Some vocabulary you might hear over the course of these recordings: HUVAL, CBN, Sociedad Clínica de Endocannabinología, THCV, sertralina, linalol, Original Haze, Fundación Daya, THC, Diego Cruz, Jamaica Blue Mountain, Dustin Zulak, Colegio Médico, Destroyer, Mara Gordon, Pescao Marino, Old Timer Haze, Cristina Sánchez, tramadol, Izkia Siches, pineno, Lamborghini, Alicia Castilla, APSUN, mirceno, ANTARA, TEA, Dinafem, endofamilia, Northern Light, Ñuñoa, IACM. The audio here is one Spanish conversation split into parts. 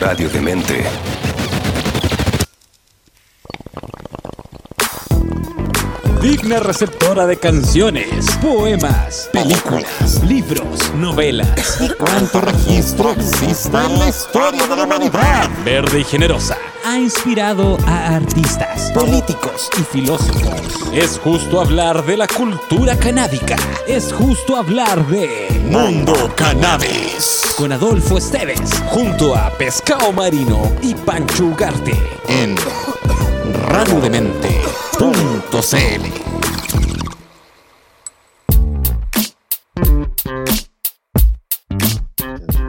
Radio Demente. Digna receptora de canciones, poemas, películas, libros, novelas y cuánto registro exista en la historia de la humanidad. Verde y generosa, ha inspirado a artistas, políticos y filósofos. Es justo hablar de la cultura canábica. Es justo hablar de Mundo Cannabis con Adolfo Estevez, junto a Pescao Marino y Pancho Garte en RadioDemente.cl.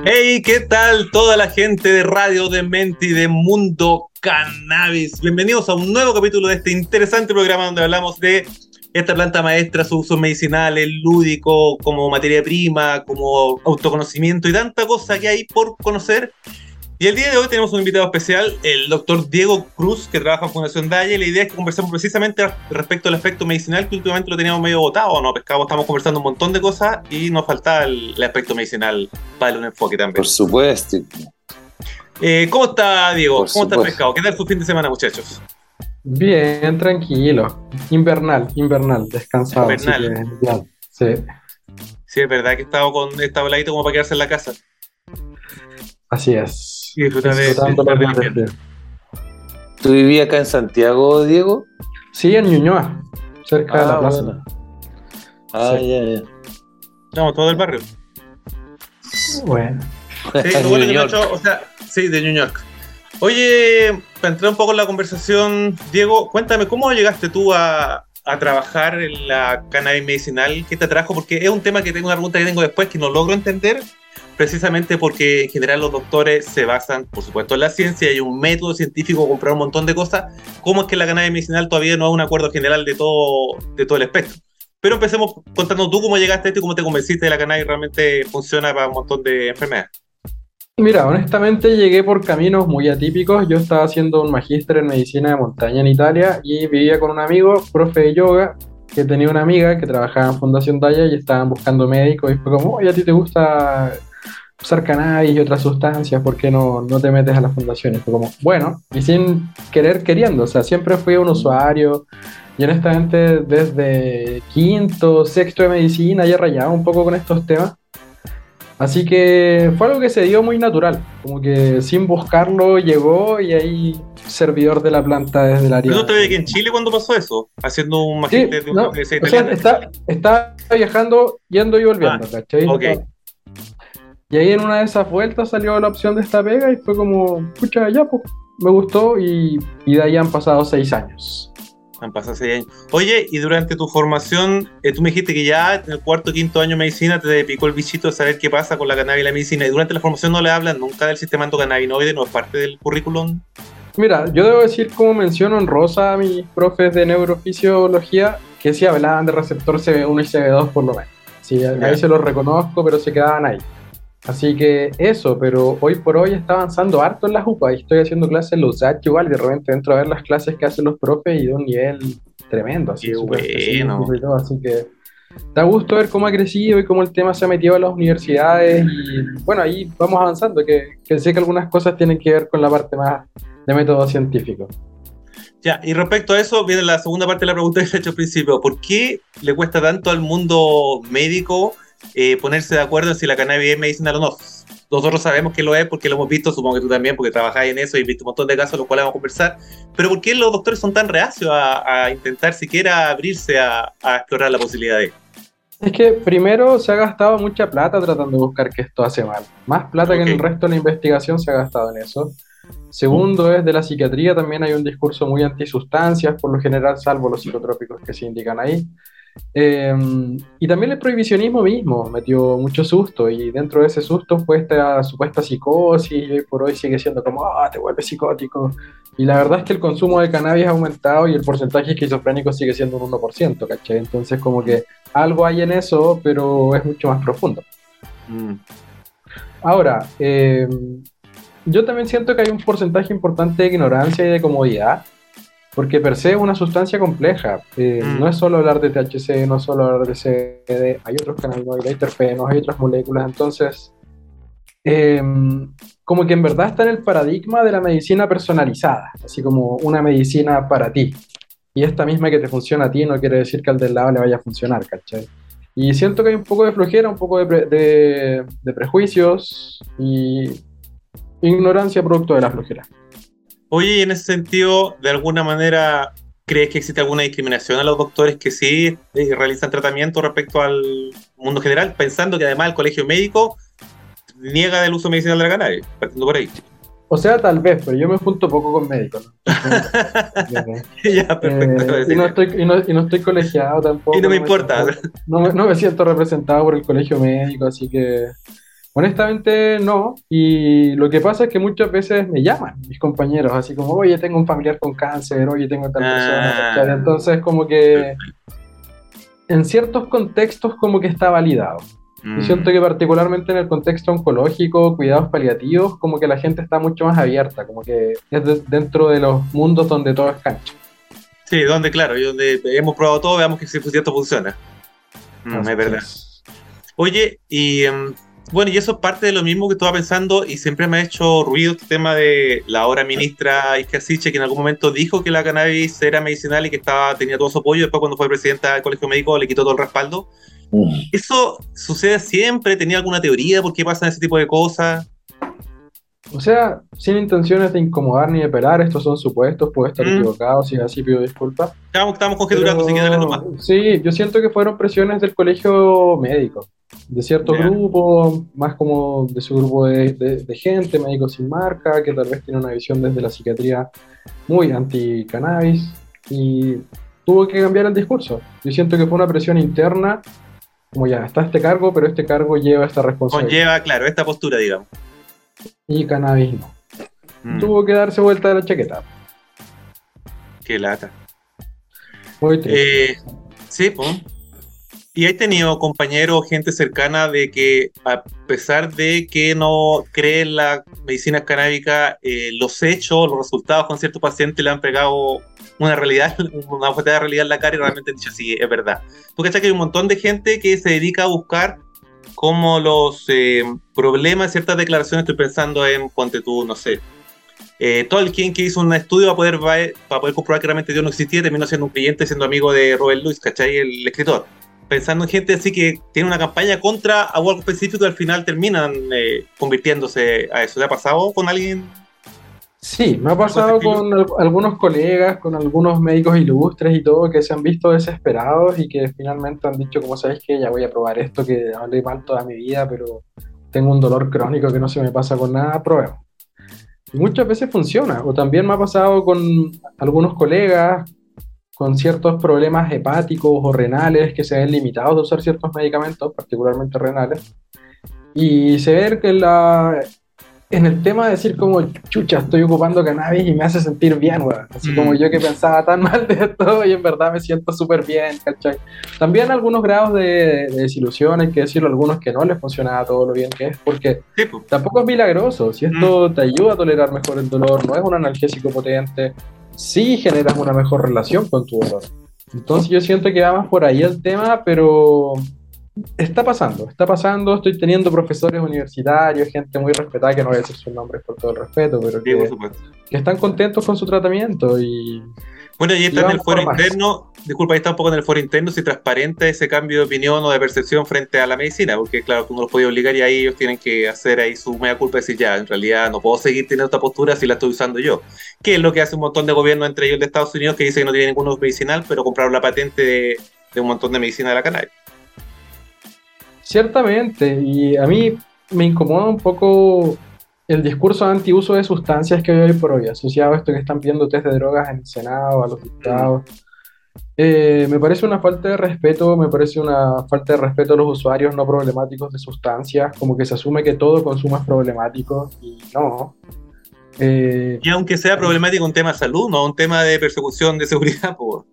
Hey, ¿qué tal toda la gente de Radio Demente y de Mundo Cannabis? Bienvenidos a un nuevo capítulo de este interesante programa donde hablamos de esta planta maestra, sus usos medicinales, lúdico, como materia prima, como autoconocimiento y tanta cosa que hay por conocer. Y el día de hoy tenemos un invitado especial, el doctor Diego Cruz, que trabaja en Fundación Daya. Y la idea es que conversemos precisamente respecto al aspecto medicinal, que últimamente lo teníamos medio botado, ¿no? Pescado, estamos conversando un montón de cosas y nos faltaba el aspecto medicinal para un enfoque también. Por supuesto. ¿Cómo está, Diego? Por ¿Cómo supuesto. Está Pescado? ¿Qué tal su fin de semana, muchachos? Bien, tranquilo. Invernal, descansado. Invernal. Sí, es verdad que estaba con esta voladito como para quedarse en la casa. Así es. Y disfrutar de ¿Tú vivías acá en Santiago, Diego? Sí, en Ñuñoa, cerca de la plaza. Bueno. Ya. No, todo el barrio. Bueno. Sí, igual de Ñuñoa, o sea, sí, de Ñuñoa. Oye, para entrar un poco en la conversación, Diego, cuéntame, ¿cómo llegaste tú a trabajar en la cannabis medicinal? ¿Qué te atrajo? Porque es un tema que tengo una pregunta que tengo después que no logro entender. Precisamente porque en general los doctores se basan, por supuesto, en la ciencia. Hay un método científico para comprar un montón de cosas. ¿Cómo es que la cannabis medicinal todavía no es un acuerdo general de todo el espectro? Pero empecemos contando tú cómo llegaste a esto y cómo te convenciste de la cannabis realmente funciona para un montón de enfermedades. Mira, honestamente llegué por caminos muy atípicos. Yo estaba haciendo un magíster en medicina de montaña en Italia y vivía con un amigo, profe de yoga, que tenía una amiga que trabajaba en Fundación Daya y estaban buscando médicos y fue como, oye, ¿a ti te gusta usar cannabis y otras sustancias? ¿Por qué no te metes a las fundaciones? Fue como, bueno, y sin querer queriendo, o sea, siempre fui un usuario y honestamente desde quinto, sexto de medicina ya rayaba un poco con estos temas, así que fue algo que se dio muy natural, como que sin buscarlo llegó y ahí servidor de la planta desde el área. ¿Pero te veías que en Chile cuando pasó eso? Haciendo un magíster de una iglesia italiana. O sea, estaba viajando, yendo y volviendo, ¿cachai? Okay. Y ahí en una de esas vueltas salió la opción de esta pega y fue como, pucha, ya, pues, me gustó y de ahí han pasado 6 años. Oye, y durante tu formación, tú me dijiste que ya en el cuarto, quinto año de medicina te picó el bichito de saber qué pasa con la cannabis y la medicina. ¿Y durante la formación no le hablan nunca del sistema endocannabinoide, no es parte del currículum? Mira, yo debo decir, como menciono en rosa a mis profes de neurofisiología, que sí hablaban de receptor CB1 y CB2 por lo menos. Sí, ahí se los reconozco, pero se quedaban ahí. Así que eso, pero hoy por hoy está avanzando harto en la UPA y estoy haciendo clases en los HUVAL y de repente entro a ver las clases que hacen los profes y de un nivel tremendo, así, bueno. Todo, así que da gusto ver cómo ha crecido y cómo el tema se ha metido a las universidades y bueno, ahí vamos avanzando, que sé que algunas cosas tienen que ver con la parte más de método científico. Ya, y respecto a eso viene la segunda parte de la pregunta que he hecho al principio, ¿por qué le cuesta tanto al mundo médico ponerse de acuerdo en si la cannabis es medicinal o no? Nosotros sabemos que lo es porque lo hemos visto, supongo que tú también, porque trabajáis en eso y viste un montón de casos, los cuales vamos a conversar. Pero ¿por qué los doctores son tan reacios a intentar siquiera abrirse a explorar la posibilidad de? Es que primero se ha gastado mucha plata tratando de buscar que esto hace mal. Más plata que en el resto de la investigación se ha gastado en eso. Segundo, es de la psiquiatría también hay un discurso muy antisustancias, por lo general, salvo los psicotrópicos que se indican ahí. Y también el prohibicionismo mismo metió mucho susto y dentro de ese susto fue esta supuesta psicosis y hoy por hoy sigue siendo como te vuelves psicótico y la verdad es que el consumo de cannabis ha aumentado y el porcentaje esquizofrénico sigue siendo un 1%, ¿cachai? Entonces como que algo hay en eso, pero es mucho más profundo. Ahora, yo también siento que hay un porcentaje importante de ignorancia y de comodidad, porque per se es una sustancia compleja, no es solo hablar de THC, no es solo hablar de CBD, hay otros cannabinoides, hay terpenos, hay otras moléculas, entonces como que en verdad está en el paradigma de la medicina personalizada, así como una medicina para ti. Y esta misma que te funciona a ti no quiere decir que al del lado le vaya a funcionar, ¿cachai? Y siento que hay un poco de flojera, un poco de prejuicios y ignorancia producto de la flojera. Oye, y en ese sentido, de alguna manera, ¿crees que existe alguna discriminación a los doctores que sí realizan tratamiento respecto al mundo general? Pensando que además el Colegio Médico niega del uso medicinal de la cannabis, partiendo por ahí. O sea, tal vez, pero yo me junto poco con médicos, ¿no? Ya, perfecto. Y no estoy colegiado tampoco. Y no me importa. No me siento representado por el Colegio Médico, así que honestamente no. Y lo que pasa es que muchas veces me llaman mis compañeros, así como, oye, tengo un familiar con cáncer, oye, tengo tal persona. Entonces, como que en ciertos contextos como que está validado. Yo siento que particularmente en el contexto oncológico, cuidados paliativos, como que la gente está mucho más abierta, como que es dentro de los mundos donde todo es cancha. Sí, donde claro, donde hemos probado todo, veamos que si esto funciona. Es verdad. Oye, y bueno, y eso es parte de lo mismo que estaba pensando, y siempre me ha hecho ruido este tema de la ahora ministra Izkia Siches, que en algún momento dijo que la cannabis era medicinal y que tenía todo su apoyo. Después, cuando fue presidenta del Colegio Médico, le quitó todo el respaldo. ¿Eso sucede siempre? ¿Tenía alguna teoría por qué pasan ese tipo de cosas? O sea, sin intenciones de incomodar ni de pelar, estos son supuestos, puedo estar equivocado, si así pido disculpas. Estamos conjeturando, si quieren nomás. Sí, yo siento que fueron presiones del Colegio Médico, de cierto grupo, más como de su grupo de gente, médicos sin marca, que tal vez tiene una visión desde la psiquiatría muy anti-cannabis, y tuvo que cambiar el discurso. Yo siento que fue una presión interna, como ya, está este cargo, pero este cargo lleva esta responsabilidad. Conlleva, claro, esta postura, digamos. Y cannabis no. Tuvo que darse vuelta de la chaqueta. Qué lata. Muy triste. Sí, pues. ¿Y has tenido compañeros, gente cercana de que, a pesar de que no cree en la medicina cannábica, los hechos, los resultados con ciertos pacientes le han pegado una realidad, una fuerte de realidad en la cara y realmente han dicho, sí, es verdad? Porque hay un montón de gente que se dedica a buscar como los problemas, ciertas declaraciones. Estoy pensando en, ponte tú, no sé, Tolkien, que hizo un estudio para poder comprobar que realmente Dios no existía, terminó siendo un creyente, siendo amigo de Robert Louis, ¿cachai? El escritor. Pensando en gente así que tiene una campaña contra algo específico y al final terminan convirtiéndose a eso. ¿Te ha pasado con alguien? Sí, me ha pasado con algunos colegas, con algunos médicos ilustres y todo, que se han visto desesperados y que finalmente han dicho, como sabes que ya voy a probar esto, que hablé mal toda mi vida, pero tengo un dolor crónico que no se me pasa con nada, probemos. Y muchas veces funciona. O también me ha pasado con algunos colegas con ciertos problemas hepáticos o renales que se ven limitados de usar ciertos medicamentos, particularmente renales, y se ve que en el tema de decir como, chucha, estoy ocupando cannabis y me hace sentir bien, weón. Así como yo que pensaba tan mal de todo y en verdad me siento súper bien, ¿cachai? También algunos grados de desilusión, hay que decirlo, algunos que no les funcionaba todo lo bien que es, porque tampoco es milagroso. Si esto te ayuda a tolerar mejor el dolor, no es un analgésico potente, sí generas una mejor relación con tu dolor. Entonces yo siento que va más por ahí el tema, pero está pasando, estoy teniendo profesores universitarios, gente muy respetada, que no voy a decir sus nombres por todo el respeto, pero sí, que están contentos con su tratamiento. Y bueno, ahí está en el foro interno, disculpa, ahí está un poco en el foro interno, si transparenta ese cambio de opinión o de percepción frente a la medicina, porque claro, tú no los puedes obligar y ahí ellos tienen que hacer ahí su mea culpa y decir, ya, en realidad no puedo seguir teniendo esta postura si la estoy usando yo, que es lo que hace un montón de gobiernos, entre ellos el de Estados Unidos, que dicen que no tiene ningún uso medicinal, pero compraron la patente de un montón de medicina de la cannabis. Ciertamente, y a mí me incomoda un poco el discurso antiuso de sustancias que hoy por hoy, asociado a esto que están viendo test de drogas en el Senado, a los diputados. Me parece una falta de respeto, a los usuarios no problemáticos de sustancias, como que se asume que todo consumo es problemático, y no. Y aunque sea problemático un tema de salud, no un tema de persecución de seguridad, por...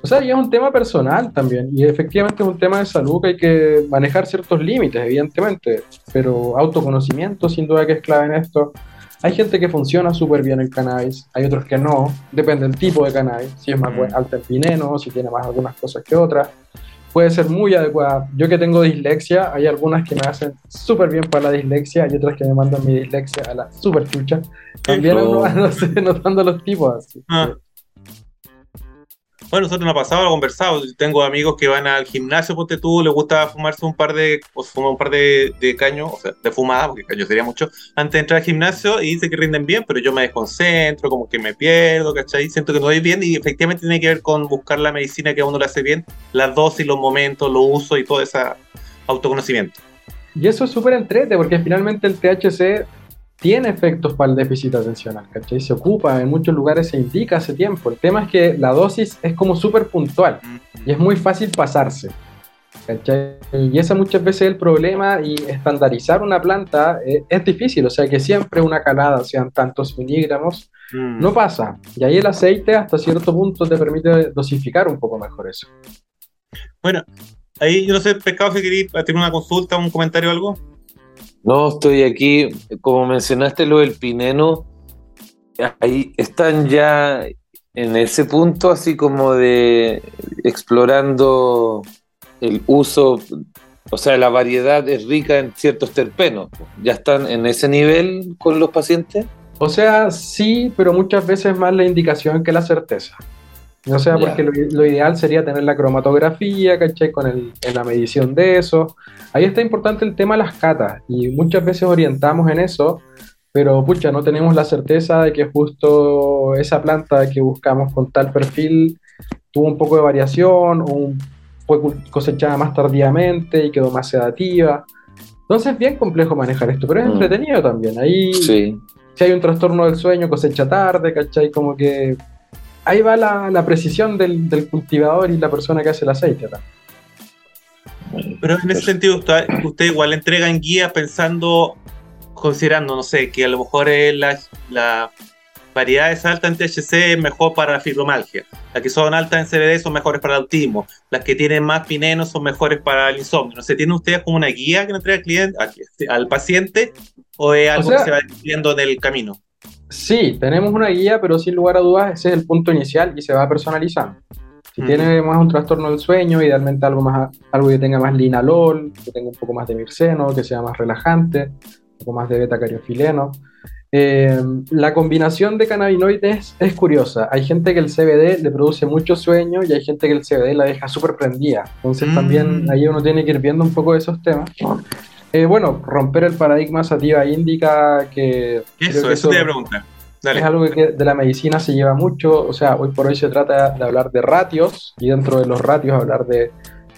O sea, y es un tema personal también, y efectivamente es un tema de salud que hay que manejar ciertos límites, evidentemente, pero autoconocimiento sin duda que es clave en esto. Hay gente que funciona súper bien el cannabis, hay otros que no, depende del tipo de cannabis, si es más alta en pineno, si tiene más algunas cosas que otras. puede ser muy adecuada. Yo que tengo dislexia, hay algunas que me hacen súper bien para la dislexia y otras que me mandan mi dislexia a la súper chucha. También no sé, notando los tipos así. Ah. Bueno, nosotros nos ha pasado, lo conversado. Tengo amigos que van al gimnasio, ponte tú, les gusta fumarse un par de caños, o sea, de fumada, porque caño sería mucho, antes de entrar al gimnasio y dicen que rinden bien, pero yo me desconcentro, como que me pierdo, ¿cachai? Siento que no doy bien y efectivamente tiene que ver con buscar la medicina que a uno le hace bien, las dosis, los momentos, los usos y todo ese autoconocimiento. Y eso es súper entrete, porque finalmente el THC tiene efectos para el déficit atencional, ¿cachai? Se ocupa, en muchos lugares se indica hace tiempo. El tema es que la dosis es como súper puntual y es muy fácil pasarse, ¿cachai? Y ese muchas veces es el problema, y estandarizar una planta es difícil, o sea que siempre una calada, sean tantos miligramos, no pasa. Y ahí el aceite hasta cierto punto te permite dosificar un poco mejor eso. Bueno, ahí yo no sé, Pescao, si queréis tener una consulta, un comentario o algo. No, estoy aquí, como mencionaste lo del pineno, ahí están ya en ese punto así como de explorando el uso, o sea, la variedad es rica en ciertos terpenos, ¿ya están en ese nivel con los pacientes? O sea, sí, pero muchas veces más la indicación que la certeza. O sea, porque lo ideal sería tener la cromatografía, ¿cachai? Con la medición de eso. Ahí está importante el tema de las catas, y muchas veces orientamos en eso, pero pucha, no tenemos la certeza de que justo esa planta que buscamos con tal perfil tuvo un poco de variación, o fue cosechada más tardíamente y quedó más sedativa. Entonces es bien complejo manejar esto, pero es entretenido también. Ahí, si hay un trastorno del sueño, cosecha tarde, ¿cachai? Como que ahí va la precisión del cultivador y la persona que hace el aceite, ¿no? Pero en ese sentido, usted igual entregan guías pensando, considerando, no sé, que a lo mejor la variedad es alta en THC es mejor para la fibromialgia, las que son altas en CBD son mejores para el autismo, las que tienen más pineno son mejores para el insomnio. No sé, ¿tienen ustedes como una guía que entrega al paciente o es algo que se va descubriendo en el camino? Sí, tenemos una guía, pero sin lugar a dudas ese es el punto inicial y se va personalizando. Si tiene más un trastorno del sueño, idealmente algo que tenga más linalol, que tenga un poco más de mirceno, que sea más relajante, un poco más de beta-cariofileno. La combinación de cannabinoides es curiosa. Hay gente que el CBD le produce mucho sueño y hay gente que el CBD la deja súper prendida. Entonces también ahí uno tiene que ir viendo un poco de esos temas. Bueno, romper el paradigma sativa indica que... Eso te iba a preguntar. Dale. Es algo que de la medicina se lleva mucho, o sea, hoy por hoy se trata de hablar de ratios, y dentro de los ratios hablar de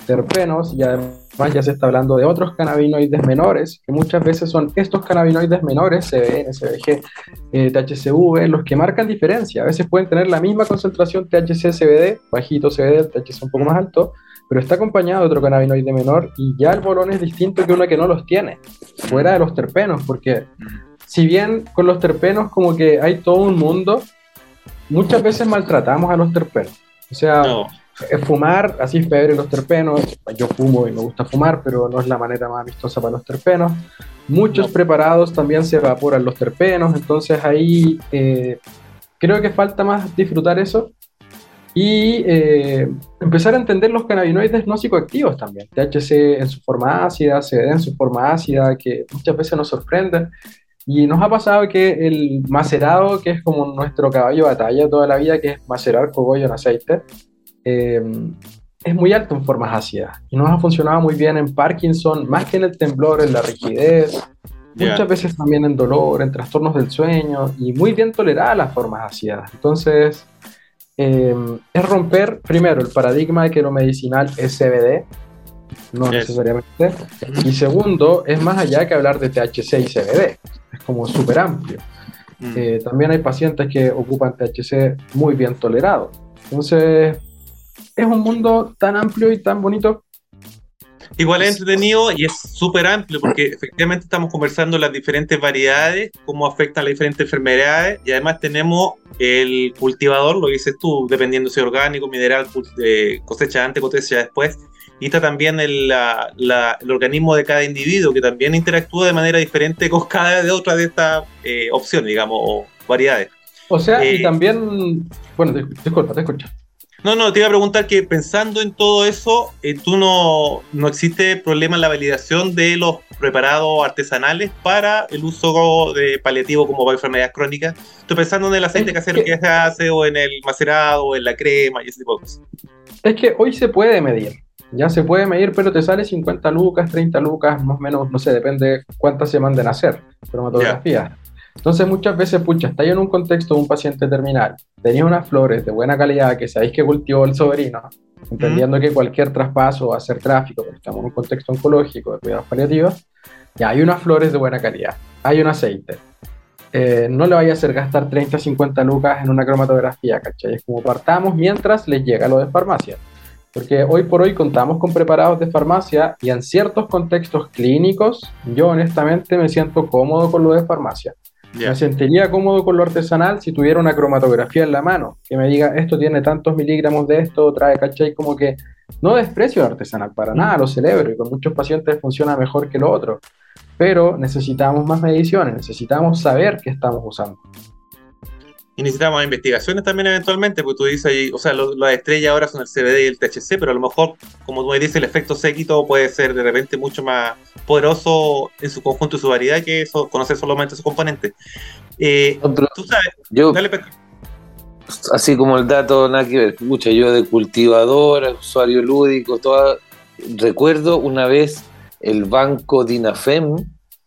terpenos, y además ya se está hablando de otros cannabinoides menores, que muchas veces son estos cannabinoides menores, CBN, CBG, THCV, los que marcan diferencia. A veces pueden tener la misma concentración THC-CBD, bajito CBD, THC un poco más alto, pero está acompañado de otro cannabinoide menor y ya el bolón es distinto que uno que no los tiene, fuera de los terpenos, porque si bien con los terpenos como que hay todo un mundo, muchas veces maltratamos a los terpenos. O sea, fumar, así febre los terpenos, yo fumo y me gusta fumar, pero no es la manera más amistosa para los terpenos. Muchos preparados también se evaporan los terpenos, entonces ahí creo que falta más disfrutar eso. Y empezar a entender los cannabinoides no psicoactivos también, THC en su forma ácida, CBD en su forma ácida, que muchas veces nos sorprenden, y nos ha pasado que el macerado, que es como nuestro caballo de batalla toda la vida, que es macerar cogollo en aceite, es muy alto en formas ácidas, y nos ha funcionado muy bien en Parkinson, más que en el temblor, en la rigidez, muchas veces también en dolor, en trastornos del sueño, y muy bien tolerada las formas ácidas. Entonces... es romper primero el paradigma de que lo medicinal es CBD, no necesariamente, y segundo, es más allá que hablar de THC y CBD, es como súper amplio. También hay pacientes que ocupan THC muy bien tolerado, entonces es un mundo tan amplio y tan bonito. Igual es entretenido y es súper amplio porque efectivamente estamos conversando las diferentes variedades, cómo afectan las diferentes enfermedades, y además tenemos el cultivador, lo dices tú, dependiendo si orgánico, mineral, cosecha antes, cosecha después, y está también el organismo de cada individuo que también interactúa de manera diferente con cada de otras de estas opciones, digamos, o variedades. O sea, y también, bueno, disculpa, te escucho. No, te iba a preguntar que pensando en todo eso, ¿tú no existe problema en la validación de los preparados artesanales para el uso de paliativo como para enfermedades crónicas? Estoy pensando en el aceite casero que se hace, o en el macerado, o en la crema y ese tipo de cosas. Es que hoy se puede medir. Ya se puede medir, pero te sale 50 lucas, 30 lucas, más o menos, no sé, depende cuántas se manden a hacer, cromatografía. Yeah. Entonces muchas veces, está ahí en un contexto de un paciente terminal, tenía unas flores de buena calidad que sabéis que cultivó el soberano, entendiendo que cualquier traspaso va a ser tráfico, porque estamos en un contexto oncológico, de cuidados paliativos, ya hay unas flores de buena calidad, hay un aceite. No le vaya a hacer gastar 30, 50 lucas en una cromatografía, ¿cachai? Es como partamos mientras les llega lo de farmacia. Porque hoy por hoy contamos con preparados de farmacia y en ciertos contextos clínicos yo honestamente me siento cómodo con lo de farmacia. Yeah. Me sentiría cómodo con lo artesanal si tuviera una cromatografía en la mano, que me diga esto tiene tantos miligramos de esto, trae, ¿cachai? Como que no desprecio el artesanal para nada, lo celebro y con muchos pacientes funciona mejor que lo otro. Pero necesitamos más mediciones, necesitamos saber qué estamos usando. Y necesitamos investigaciones también eventualmente, porque tú dices ahí, o sea, las estrellas ahora son el CBD y el THC, pero a lo mejor, como tú me dices, el efecto séquito puede ser de repente mucho más poderoso en su conjunto y su variedad que eso, conocer solamente sus componentes. Tú sabes, yo, dale, Pedro. Así como el dato, nada que ver, escucha, yo de cultivador, usuario lúdico, recuerdo una vez el banco Dinafem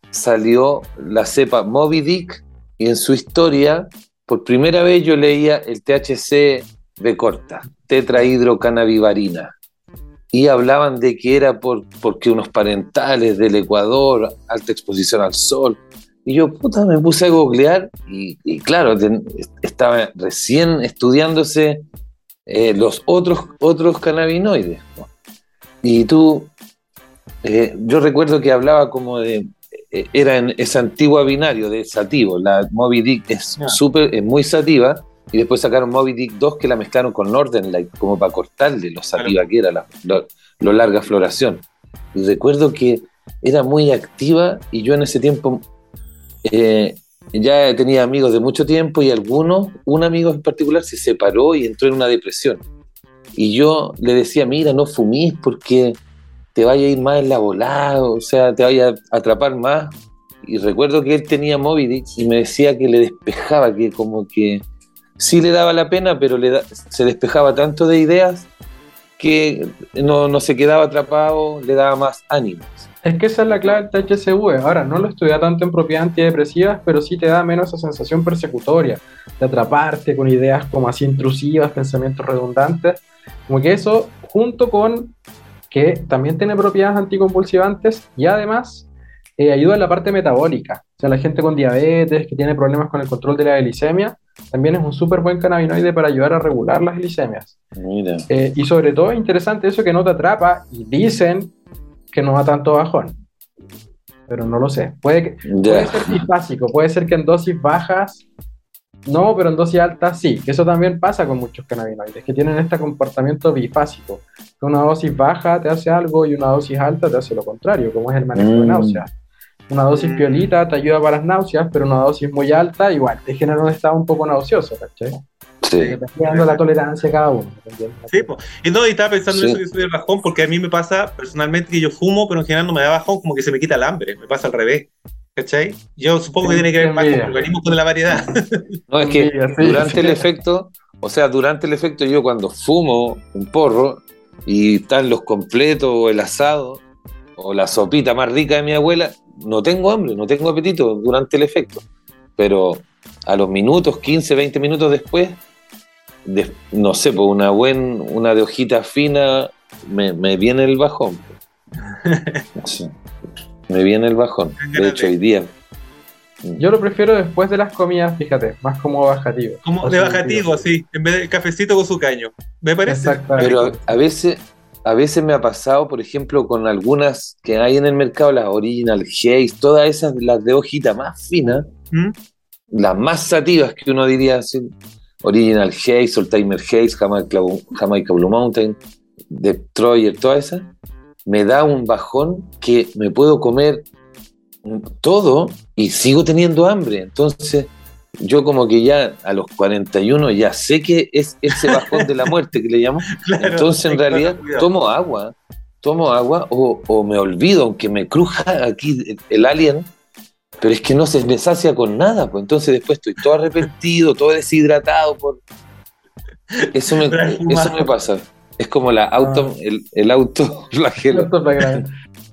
salió la cepa Moby Dick y en su historia... Por primera vez yo leía el THCV corta, tetrahidrocannabivarina, y hablaban de que era porque unos parentales del Ecuador, alta exposición al sol, y yo me puse a googlear y claro, estaba recién estudiándose los otros cannabinoides, ¿no? Y yo recuerdo que hablaba como de... Era en ese antiguo binario de sativo, la Moby Dick es muy sativa, y después sacaron Moby Dick 2 que la mezclaron con Northern Light como para cortarle lo sativa que era la larga floración. Y recuerdo que era muy activa y yo en ese tiempo ya tenía amigos de mucho tiempo y un amigo en particular se separó y entró en una depresión. Y yo le decía, mira, no fumís porque... te vaya a ir más en la volada, o sea, te vaya a atrapar más. Y recuerdo que él tenía Moby Dick y me decía que le despejaba, que como que sí le daba la pena, pero se despejaba tanto de ideas que no se quedaba atrapado, le daba más ánimos. Es que esa es la clave del THCV. Ahora, no lo estudia tanto en propiedades antidepresivas, pero sí te da menos esa sensación persecutoria, de atraparte con ideas como así intrusivas, pensamientos redundantes. Como que eso, junto con... que también tiene propiedades anticonvulsivantes y además ayuda en la parte metabólica. O sea, la gente con diabetes, que tiene problemas con el control de la glicemia, también es un súper buen cannabinoide para ayudar a regular las glicemias. Mira. Y sobre todo es interesante eso que no te atrapa y dicen que no da tanto bajón. Pero no lo sé. Puede ser bifásico, puede ser que en dosis bajas... No, pero en dosis altas sí, que eso también pasa con muchos cannabinoides, que tienen este comportamiento bifásico, que una dosis baja te hace algo y una dosis alta te hace lo contrario, como es el manejo de náuseas. Una dosis piolita te ayuda para las náuseas, pero una dosis muy alta igual te genera un estado un poco nauseoso, ¿cachai? Sí. Que te está dando la tolerancia cada uno. Sí, pues. Y estaba pensando en eso que soy el bajón, porque a mí me pasa personalmente que yo fumo, pero en general no me da bajón, como que se me quita el hambre, me pasa al revés. ¿Cachai? Yo supongo que tiene que ver más con el organismo, con la variedad. No, es que durante el efecto, yo cuando fumo un porro y están los completos o el asado o la sopita más rica de mi abuela, no tengo hambre, no tengo apetito durante el efecto. Pero a los minutos, 15, 20 minutos después, no sé, por una de hojita fina me viene el bajón. Sí. Me viene el bajón, de hecho hoy día. Yo lo prefiero después de las comidas, fíjate, más como bajativo. Como de bajativo, sí, en vez de cafecito con su caño, me parece. Pero a veces me ha pasado, por ejemplo, con algunas que hay en el mercado, las Original Haze, todas esas, las de hojita más fina, las más sativas que uno diría, así, Original Haze, Old Timer Haze, Jamaica Blue Mountain, Destroyer, todas esas. Me da un bajón que me puedo comer todo y sigo teniendo hambre. Entonces, yo como que ya a los 41 ya sé que es ese bajón de la muerte que le llamo. Claro, entonces en realidad tomo agua o me olvido, aunque me cruja aquí el alien, pero es que no se me sacia con nada, pues entonces después estoy todo arrepentido, todo deshidratado por... Eso me pasa. Es como la auto, el auto flagelo.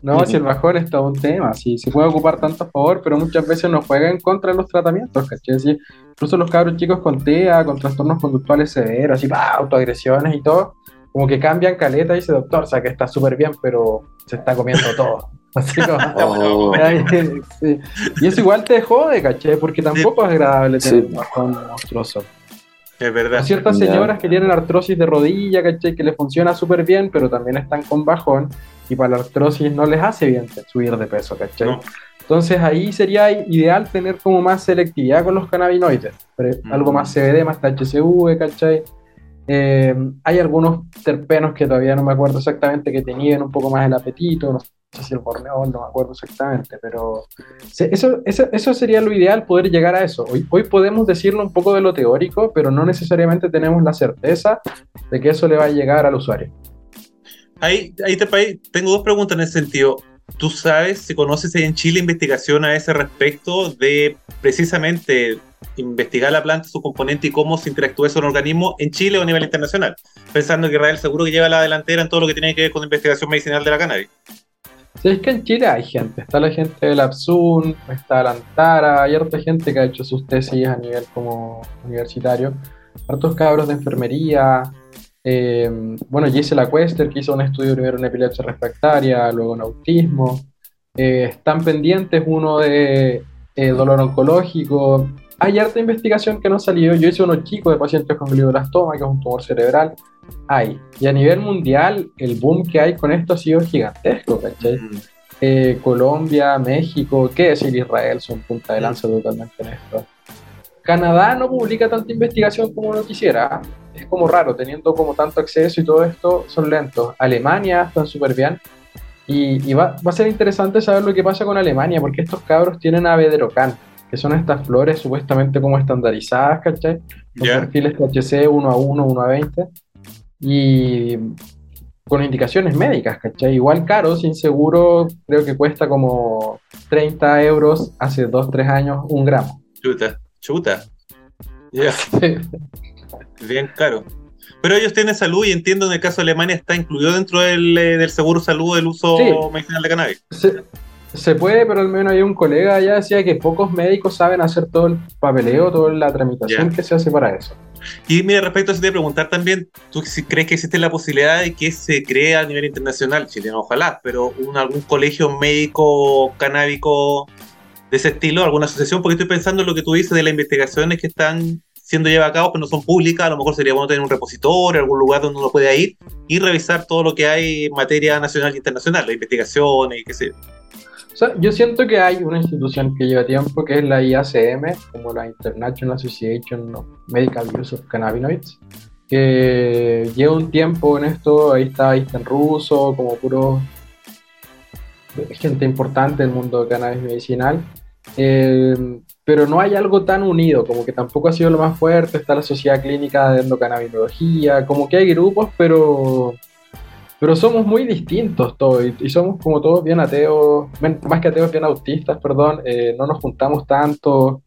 No, si el bajón es todo un tema, si se puede ocupar tanto a favor, pero muchas veces nos juega en contra de los tratamientos, ¿cachai? Si incluso los cabros chicos con TEA, con trastornos conductuales severos, así, autoagresiones y todo, como que cambian caleta y dice, doctor, o sea que está súper bien, pero se está comiendo todo. Así como, sí. Y eso igual te jode, ¿cachai? Porque tampoco es agradable tener un bajón monstruoso. Es verdad. A ciertas señoras que tienen artrosis de rodilla, ¿cachai? Que les funciona súper bien, pero también están con bajón. Y para la artrosis no les hace bien subir de peso, ¿cachai? No. Entonces ahí sería ideal tener como más selectividad con los cannabinoides, algo más CBD, más THCV, ¿cachai? Hay algunos terpenos que todavía no me acuerdo exactamente, que tenían un poco más el apetito, no sé si el borneol, no me acuerdo exactamente, pero eso sería lo ideal, poder llegar a eso. Hoy podemos decirlo un poco de lo teórico, pero no necesariamente tenemos la certeza de que eso le va a llegar al usuario. Ahí tengo dos preguntas en ese sentido. ¿Tú sabes si conoces ahí en Chile investigación a ese respecto de precisamente investigar la planta, su componente y cómo se interactúa eso en el organismo en Chile o a nivel internacional? Pensando que Israel seguro que lleva la delantera en todo lo que tiene que ver con la investigación medicinal de la cannabis. Sí, es que en Chile hay gente, está la gente del APSUN, está la ANTARA, hay harta gente que ha hecho sus tesis a nivel como universitario, hartos cabros de enfermería. Gisela Cuester, que hizo un estudio primero en epilepsia refractaria, luego en autismo. Están pendientes uno de dolor oncológico. Hay harta investigación que no salió. Yo hice unos chicos de pacientes con glioblastoma, que es un tumor cerebral. Y a nivel mundial, el boom que hay con esto ha sido gigantesco, ¿cachai? Colombia, México, ¿qué decir? Israel son punta de lanza totalmente en esto. Canadá no publica tanta investigación como uno quisiera. Es como raro, teniendo como tanto acceso y todo esto, son lentos. Alemania están súper bien. Y va a ser interesante saber lo que pasa con Alemania, porque estos cabros tienen avedrocán, que son estas flores supuestamente como estandarizadas, ¿cachai? Con perfiles THC 1:1, 1:20. Y con indicaciones médicas, ¿cachai? Igual caro, sin seguro, creo que cuesta como 30 euros hace 2-3 años, un gramo. Chuta. Ya. Yeah. Bien caro. Pero ellos tienen salud y entiendo en el caso de Alemania está incluido dentro del seguro salud del uso medicinal de cannabis. Se puede, pero al menos hay un colega allá decía que pocos médicos saben hacer todo el papeleo, toda la tramitación que se hace para eso. Y mira, respecto a eso te voy a preguntar también, ¿tú crees que existe la posibilidad de que se cree a nivel internacional chileno? Ojalá, pero algún colegio médico canábico de ese estilo, alguna asociación, porque estoy pensando en lo que tú dices de las investigaciones que están siendo llevadas a cabo, pero no son públicas. A lo mejor sería bueno tener un repositorio, algún lugar donde uno pueda ir y revisar todo lo que hay en materia nacional e internacional, las investigaciones y qué sé yo. O sea, yo siento que hay una institución que lleva tiempo, que es la IACM, como la International Association of Medical Use of Cannabinoids, que lleva un tiempo en esto. Ahí está en ruso, como puro gente importante del mundo del cannabis medicinal. Pero no hay algo tan unido, como que tampoco ha sido lo más fuerte. Está la Sociedad Clínica de Endocannabinología, como que hay grupos, pero somos muy distintos todos, y somos como todos bien ateos, más que ateos, bien autistas, no nos juntamos tanto.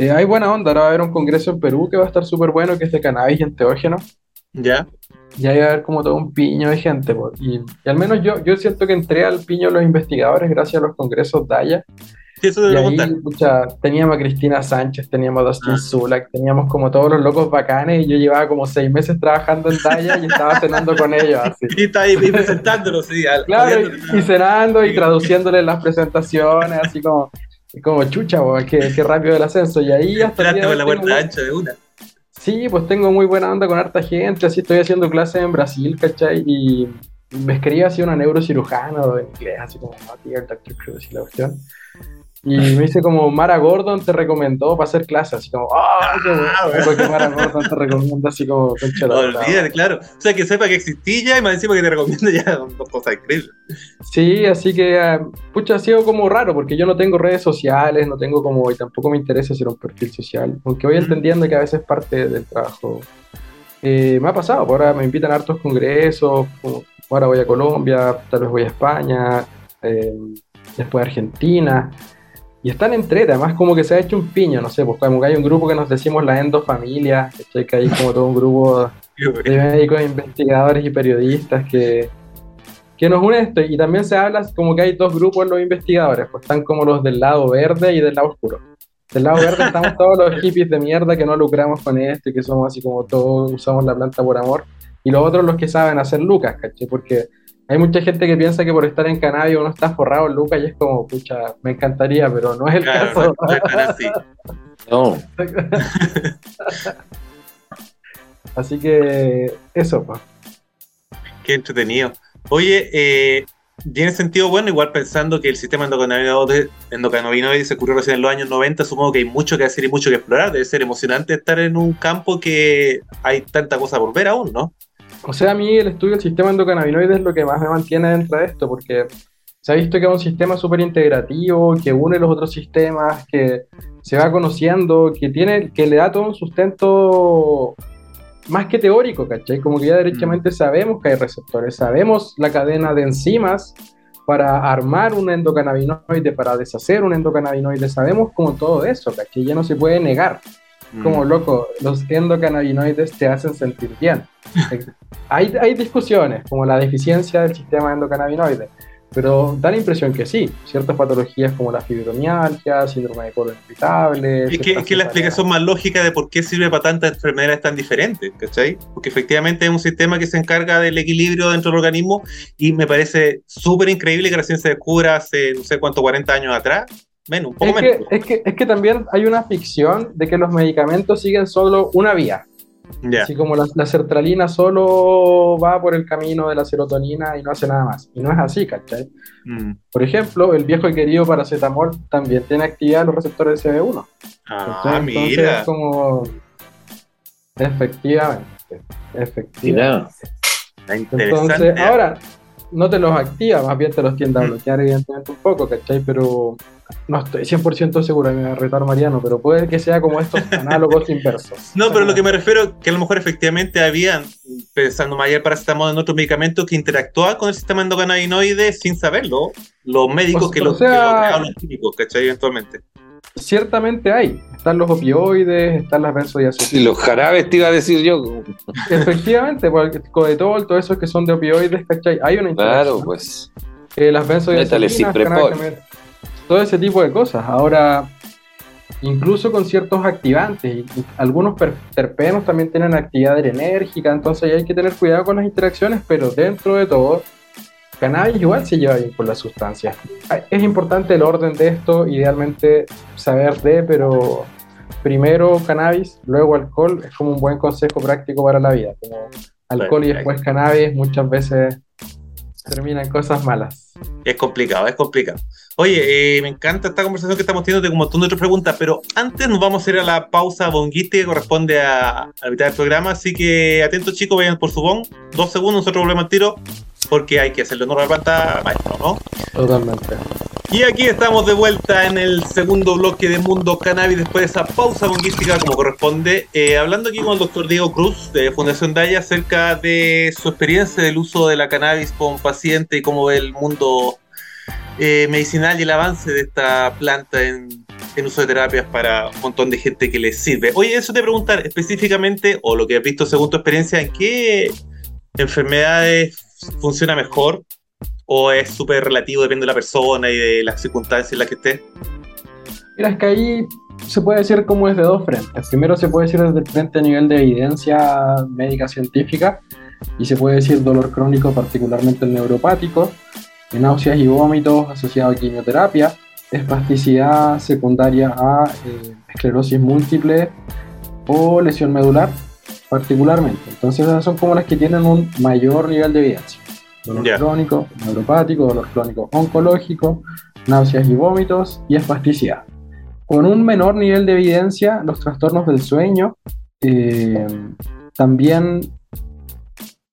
Hay buena onda. Ahora va a haber un congreso en Perú que va a estar súper bueno, que es de cannabis y enteógeno. Y ahí va a haber como todo un piño de gente, y al menos yo siento que entré al piño de los investigadores gracias a los congresos Daya. Y ahí, teníamos a Cristina Sánchez, teníamos a Dustin Zulak, teníamos como todos los locos bacanes, y yo llevaba como 6 meses trabajando en Daya y estaba cenando con ellos así. Y estaba ahí presentándolos, y cenando y traduciéndole las presentaciones, así como chucha, qué rápido el ascenso. Y ahí hasta espérate con la puerta ancha de una. Sí, pues tengo muy buena onda con harta gente, así estoy haciendo clases en Brasil, ¿cachai? Y me escribía así una neurocirujana en inglés, así como Dr. Cruz y la cuestión. Y me dice como, Mara Gordon te recomendó para hacer clases, así como, ¡ah, qué bueno! Porque Mara Gordon te recomienda, así como, concha la puta. Olvídate, claro. O sea, que sepa que existí ya y más encima que te recomienda ya, dos cosas increíbles. Sí, así que, pucha, ha sido como raro, porque yo no tengo redes sociales, no tengo como, y tampoco me interesa hacer un perfil social, aunque voy entendiendo que a veces parte del trabajo. Me ha pasado, ahora me invitan a hartos congresos, como, ahora voy a Colombia, tal vez voy a España, después a Argentina. Y están entre, además como que se ha hecho un piño, no sé, pues como que hay un grupo que nos decimos la endofamilia, que hay como todo un grupo de médicos, investigadores y periodistas que nos une esto. Y también se habla como que hay dos grupos en los investigadores, pues están como los del lado verde y del lado oscuro. Del lado verde estamos todos los hippies de mierda que no lucramos con esto y que somos así como todos usamos la planta por amor. Y los otros los que saben hacer lucas, ¿cachai? Porque hay mucha gente que piensa que por estar en Canadá uno está forrado en lucas y es como, pucha, me encantaría, pero no es el caso. No. Así que eso, pa. Qué entretenido. Oye, tiene sentido, bueno, igual pensando que el sistema endocannabinoide se ocurrió recién en los años 90, supongo que hay mucho que hacer y mucho que explorar. Debe ser emocionante estar en un campo que hay tanta cosa por ver aún, ¿no? O sea, a mí el estudio del sistema endocannabinoide es lo que más me mantiene dentro de esto, porque se ha visto que es un sistema súper integrativo, que une los otros sistemas, que se va conociendo, que le da todo un sustento más que teórico, ¿cachai? Como que ya derechamente sabemos que hay receptores, sabemos la cadena de enzimas para armar un endocannabinoide, para deshacer un endocannabinoide, sabemos como todo eso, ¿cachai? Ya no se puede negar. Como, loco, los endocannabinoides te hacen sentir bien. Hay discusiones, como la deficiencia del sistema endocannabinoide, pero da la impresión que sí. Ciertas patologías como la fibromialgia, síndrome de colon irritable... Es que la explicación más lógica de por qué sirve para tantas enfermedades tan diferentes, ¿cachai? Porque efectivamente es un sistema que se encarga del equilibrio dentro del organismo y me parece súper increíble que la ciencia descubra hace, no sé cuánto, 40 años atrás, menos. Es que también hay una ficción de que los medicamentos siguen solo una vía. Yeah. Así como la sertralina solo va por el camino de la serotonina y no hace nada más. Y no es así, ¿cachai? Por ejemplo, el viejo y querido paracetamol también tiene actividad en los receptores de CB1. Ah, mira. Entonces es como... Efectivamente. Mira. Interesante. Entonces, ahora... no te los activa, más bien te los tiende a bloquear evidentemente un poco, ¿cachai? Pero no estoy 100% seguro, me va a retar Mariano, pero puede que sea como estos análogos inversos. No, pero lo que me refiero que a lo mejor efectivamente habían, pensando más allá paracetamol en otros medicamentos, que interactuaban con el sistema endocannabinoide sin saberlo, los médicos los químicos, ¿cachai? Eventualmente. Ciertamente hay, están los opioides, están las benzodiazepinas. Y los jarabes te iba a decir yo. Efectivamente, porque codeitol, todos esos que son de opioides, ¿cachai? Hay una interacción. Claro, pues. Las benzodiazepinas, todo ese tipo de cosas. Ahora, incluso con ciertos activantes, y algunos terpenos también tienen actividad adrenérgica, entonces hay que tener cuidado con las interacciones, pero dentro de todo... cannabis igual se lleva bien con las sustancias. Es importante el orden de esto, idealmente saber de, pero primero cannabis, luego alcohol, es como un buen consejo práctico para la vida. Como alcohol y después cannabis muchas veces terminan cosas malas. Es complicado. Oye, me encanta esta conversación que estamos teniendo, tengo un montón de otras preguntas, pero antes nos vamos a ir a la pausa bonguística que corresponde a la mitad del programa, así que atentos chicos, vayan por su bon, 2 segundos, nosotros volvemos al tiro. Porque hay que hacerle honor a la planta, maestro, ¿no? Totalmente. Y aquí estamos de vuelta en el segundo bloque de Mundo Cannabis, después de esa pausa bonguística como corresponde. Hablando aquí con el doctor Diego Cruz, de Fundación Daya, acerca de su experiencia del uso de la cannabis con pacientes y cómo ve el mundo medicinal y el avance de esta planta en uso de terapias para un montón de gente que les sirve. Oye, eso te preguntar específicamente, o lo que has visto según tu experiencia, ¿en qué enfermedades funciona mejor o es súper relativo, depende de la persona y de las circunstancias en las que esté? Mira, es que ahí se puede decir como desde dos frentes. Primero se puede decir desde el frente a nivel de evidencia médica científica y se puede decir dolor crónico, particularmente el neuropático, náuseas y vómitos asociado a quimioterapia, espasticidad secundaria a esclerosis múltiple o lesión medular particularmente. Entonces esas son como las que tienen un mayor nivel de evidencia. Dolor crónico, neuropático, dolor crónico oncológico, náuseas y vómitos y espasticidad. Con un menor nivel de evidencia, los trastornos del sueño, también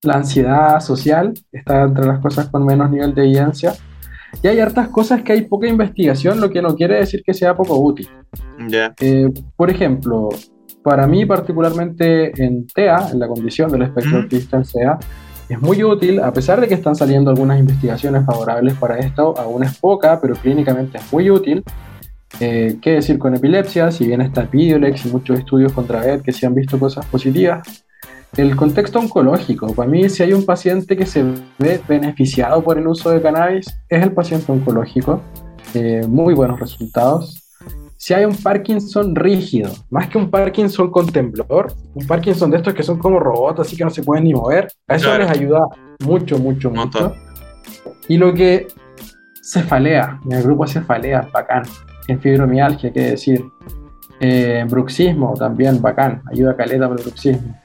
la ansiedad social está entre las cosas con menos nivel de evidencia. Y hay hartas cosas que hay poca investigación, lo que no quiere decir que sea poco útil. Yeah. Por ejemplo, para mí particularmente en TEA, en la condición del espectro autista en TEA, es muy útil, a pesar de que están saliendo algunas investigaciones favorables para esto, aún es poca, pero clínicamente es muy útil. ¿Qué decir con epilepsia? Si bien está Epidiolex y muchos estudios contra ED que sí han visto cosas positivas. El contexto oncológico, para mí si hay un paciente que se ve beneficiado por el uso de cannabis, es el paciente oncológico, muy buenos resultados. Si hay un Parkinson rígido, más que un Parkinson con temblor, un Parkinson de estos que son como robots, así que no se pueden ni mover, a eso les ayuda mucho. Y lo que cefalea, en el grupo cefalea, bacán, en fibromialgia, qué decir, bruxismo también, bacán, ayuda a caleta para el bruxismo.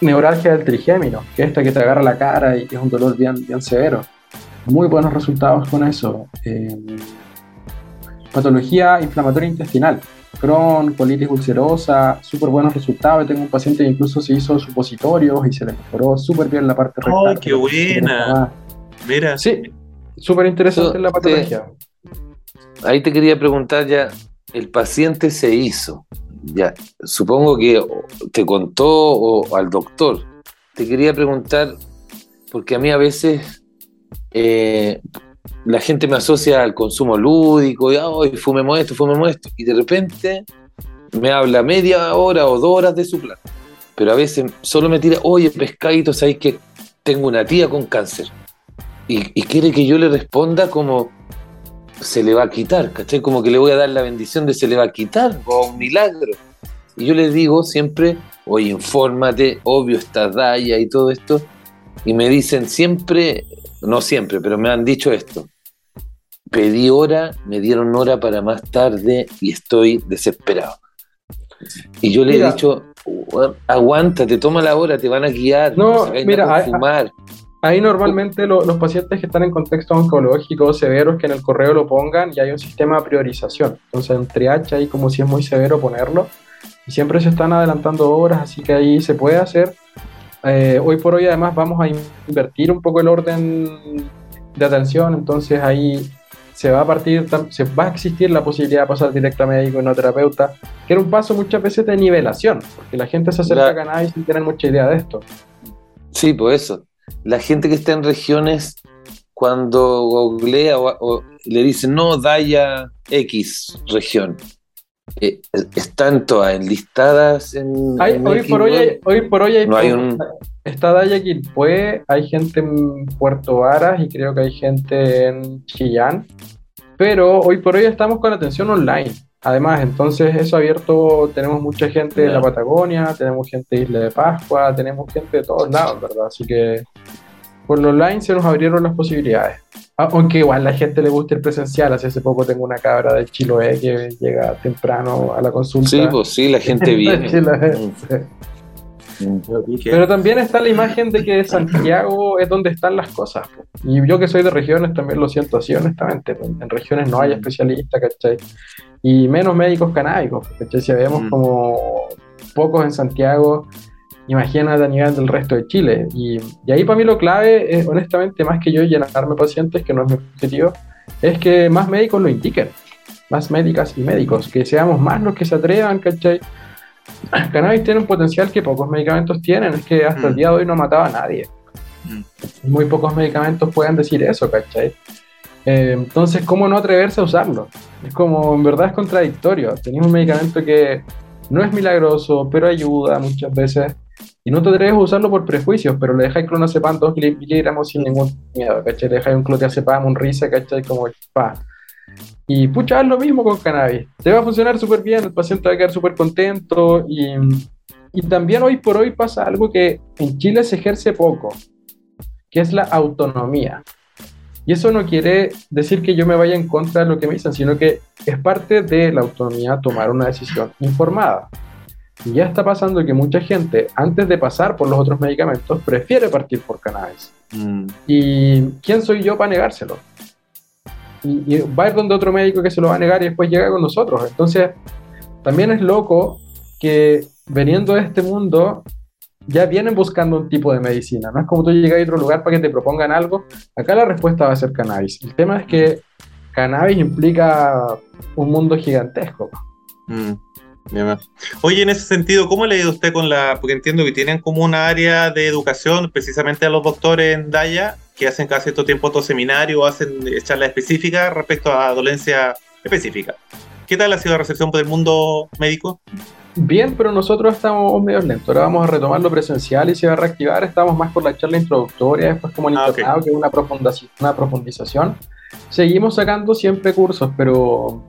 Neuralgia del trigémino, que es esta que te agarra la cara y que es un dolor bien severo, muy buenos resultados con eso. Patología inflamatoria intestinal, Crohn, colitis ulcerosa, súper buenos resultados. Tengo un paciente que incluso se hizo supositorios y se le mejoró súper bien la parte rectal. ¡Oh, qué buena! Mira, sí, súper interesante. Eso, la patología ahí te quería preguntar ya, el paciente se hizo. Ya, supongo que te contó o al doctor. Te quería preguntar, porque a mí a veces la gente me asocia al consumo lúdico, y hoy fumemos esto, y de repente me habla media hora o 2 horas de su plan. Pero a veces solo me tira, oye, pescadito, ¿sabes que tengo una tía con cáncer? Y quiere que yo le responda como... se le va a quitar, ¿cachai? Como que le voy a dar la bendición de se le va a quitar, o un milagro. Y yo les digo siempre, oye, infórmate, obvio está Daya y todo esto, y me dicen siempre, no siempre, pero me han dicho esto, pedí hora, me dieron hora para más tarde y estoy desesperado. Y yo le he dicho, aguántate, toma la hora, te van a guiar, no se vayan a fumar. Ahí normalmente los pacientes que están en contexto oncológico severos, que en el correo lo pongan, y hay un sistema de priorización. Entonces en triage ahí, como si es muy severo, ponerlo. Y siempre se están adelantando horas, así que ahí se puede hacer. Hoy por hoy además vamos a invertir un poco el orden de atención, entonces ahí va a existir la posibilidad de pasar directamente con un terapeuta, que era un paso muchas veces de nivelación, porque la gente se acerca a cannabis sin tener mucha idea de esto. Sí, por eso. La gente que está en regiones, cuando googlea o le dicen, no, Daya X región, están todas enlistadas en hoy por hoy hay no hay un... Está Daya Quilpué, hay gente en Puerto Varas y creo que hay gente en Chillán, pero hoy por hoy estamos con atención online. Además, entonces, eso abierto, tenemos mucha gente de la Patagonia, tenemos gente de Isla de Pascua, tenemos gente de todos lados, ¿verdad? Así que por lo online se nos abrieron las posibilidades. Aunque igual la gente le gusta el presencial. Hace poco tengo una cabra de Chiloé que llega temprano a la consulta. Sí, pues sí, la gente viene. Pero también está la imagen de que Santiago es donde están las cosas, po. Y yo que soy de regiones también lo siento así, honestamente, po. En regiones no hay especialistas, ¿cachai? Y menos médicos canábicos, ¿cachai? Si vemos como pocos en Santiago, imagínate a nivel del resto de Chile. Y ahí para mí lo clave es, honestamente, más que yo llenarme pacientes, que no es mi objetivo, es que más médicos lo indiquen, más médicas y médicos, que seamos más los que se atrevan, ¿cachai? El cannabis tiene un potencial que pocos medicamentos tienen, es que hasta el día de hoy no mataba a nadie. Muy pocos medicamentos pueden decir eso, ¿cachai? Entonces, ¿cómo no atreverse a usarlo? Es como, en verdad es contradictorio. Tenés un medicamento que no es milagroso, pero ayuda muchas veces, y no te atreves a usarlo por prejuicios, pero le dejáis clonazepam 2 miligramos sin ningún miedo, ¿cachai? Le dejáis un clonazepam, un risa, ¿cachai? Como, pa. Y pucha, es lo mismo con cannabis, te va a funcionar súper bien, el paciente va a quedar súper contento. Y también hoy por hoy pasa algo que en Chile se ejerce poco, que es la autonomía, y eso no quiere decir que yo me vaya en contra de lo que me dicen, sino que es parte de la autonomía tomar una decisión informada. Y ya está pasando que mucha gente, antes de pasar por los otros medicamentos, prefiere partir por cannabis. ¿Y quién soy yo para negárselo? y va a ir donde otro médico que se lo va a negar y después llega con nosotros. Entonces también es loco que veniendo de este mundo ya vienen buscando un tipo de medicina, no es como tú llegas a otro lugar para que te propongan algo. Acá la respuesta va a ser cannabis. El tema es que cannabis implica un mundo gigantesco. Oye, en ese sentido, ¿cómo le ha ido usted con la...? Porque entiendo que tienen como una área de educación precisamente a los doctores en Daya, que hacen cada cierto tiempo otro seminario, hacen charlas específicas respecto a dolencia específica. ¿Qué tal ha sido la recepción por el mundo médico? Bien, pero nosotros estamos medio lentos. Ahora vamos a retomar lo presencial y se va a reactivar. Estamos más por la charla introductoria, después como el internado, okay, que es una profundización. Seguimos sacando siempre cursos, pero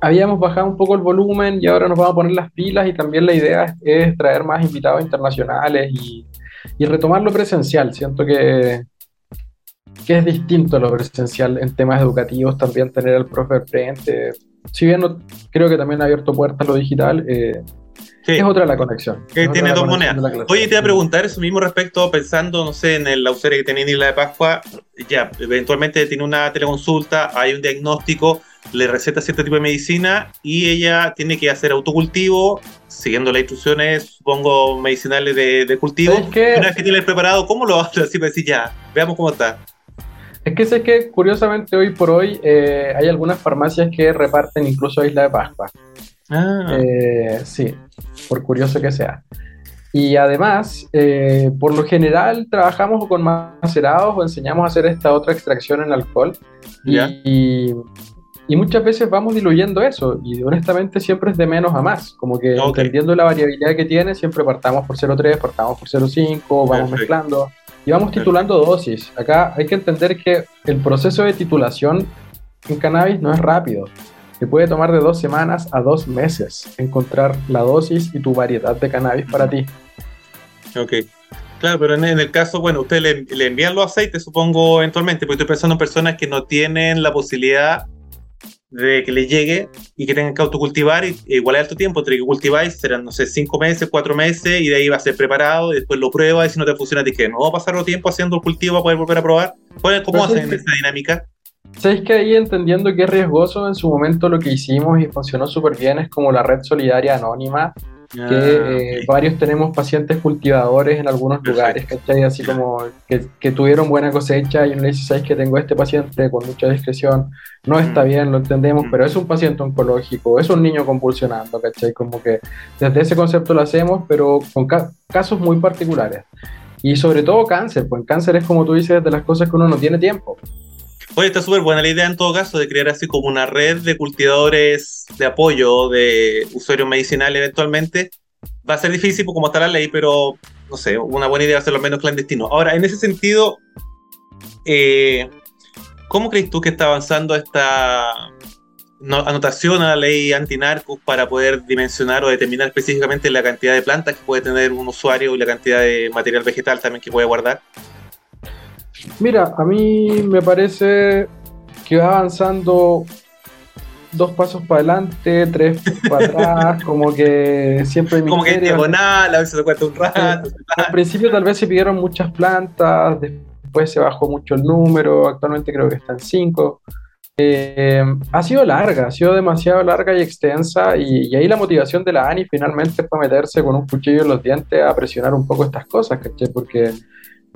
habíamos bajado un poco el volumen y ahora nos vamos a poner las pilas, y también la idea es traer más invitados internacionales y retomar lo presencial. Siento que es distinto a lo presencial en temas educativos, también tener al profe al frente. Si bien no, creo que también ha abierto puertas lo digital, sí, es otra la conexión. Que tiene dos monedas. Oye, te voy a preguntar eso mismo respecto, pensando, no sé, en el ausere que tenía en Isla de Pascua, ya, eventualmente tiene una teleconsulta, hay un diagnóstico, le receta cierto tipo de medicina y ella tiene que hacer autocultivo, siguiendo las instrucciones, supongo, medicinales de cultivo. Es que, una vez que tiene el preparado, ¿cómo lo hace? Así para decir, ya, veamos cómo está. Es que curiosamente hoy por hoy hay algunas farmacias que reparten incluso Isla de Pascua. Sí, por curioso que sea. Y además, por lo general trabajamos con macerados o enseñamos a hacer esta otra extracción en alcohol. Yeah. Y muchas veces vamos diluyendo eso, y honestamente siempre es de menos a más, como que entendiendo la variabilidad que tiene, siempre partamos por 0.3, partamos por 0.5, vamos mezclando y vamos titulando dosis. Acá hay que entender que el proceso de titulación en cannabis no es rápido. Te puede tomar de 2 semanas a 2 meses encontrar la dosis y tu variedad de cannabis para ti. Ok, claro, pero en el caso, bueno, ustedes le envían los aceites, supongo, eventualmente, porque estoy pensando en personas que no tienen la posibilidad de que les llegue y que tengan que autocultivar, y igual es alto tiempo, entre que cultiváis serán, no sé, 5 meses, 4 meses, y de ahí va a ser preparado, y después lo pruebas, y si no te funciona, te dijeron, no va a pasar tiempo haciendo el cultivo para poder volver a probar. ¿Cómo hacen esa dinámica? ¿Sabéis que ahí, entendiendo que es riesgoso, en su momento lo que hicimos y funcionó súper bien es como la red solidaria anónima, que varios tenemos pacientes cultivadores en algunos lugares, ¿cachai? Así como que tuvieron buena cosecha y uno le dice, ¿sabes que tengo este paciente con mucha discreción? No está bien, lo entendemos, pero es un paciente oncológico, es un niño convulsionando, ¿cachai? Como que desde ese concepto lo hacemos, pero con casos muy particulares. Y sobre todo cáncer, pues cáncer es, como tú dices, de las cosas que uno no tiene tiempo. Oye, está súper buena la idea en todo caso de crear así como una red de cultivadores de apoyo, de usuarios medicinales eventualmente. Va a ser difícil como está la ley, pero no sé, una buena idea va a ser lo menos clandestino. Ahora, en ese sentido, ¿cómo crees tú que está avanzando esta anotación a la ley antinarcos para poder dimensionar o determinar específicamente la cantidad de plantas que puede tener un usuario y la cantidad de material vegetal también que puede guardar? Mira, a mí me parece que va avanzando 2 pasos para adelante, 3 para atrás, como que siempre hay como misterio. Como que es diagonal, a veces se cuesta un rato. Al principio tal vez se pidieron muchas plantas, después se bajó mucho el número, actualmente creo que están 5. Ha sido larga, ha sido demasiado larga y extensa, y ahí la motivación de la ANI finalmente fue meterse con un cuchillo en los dientes a presionar un poco estas cosas, ¿caché? Porque...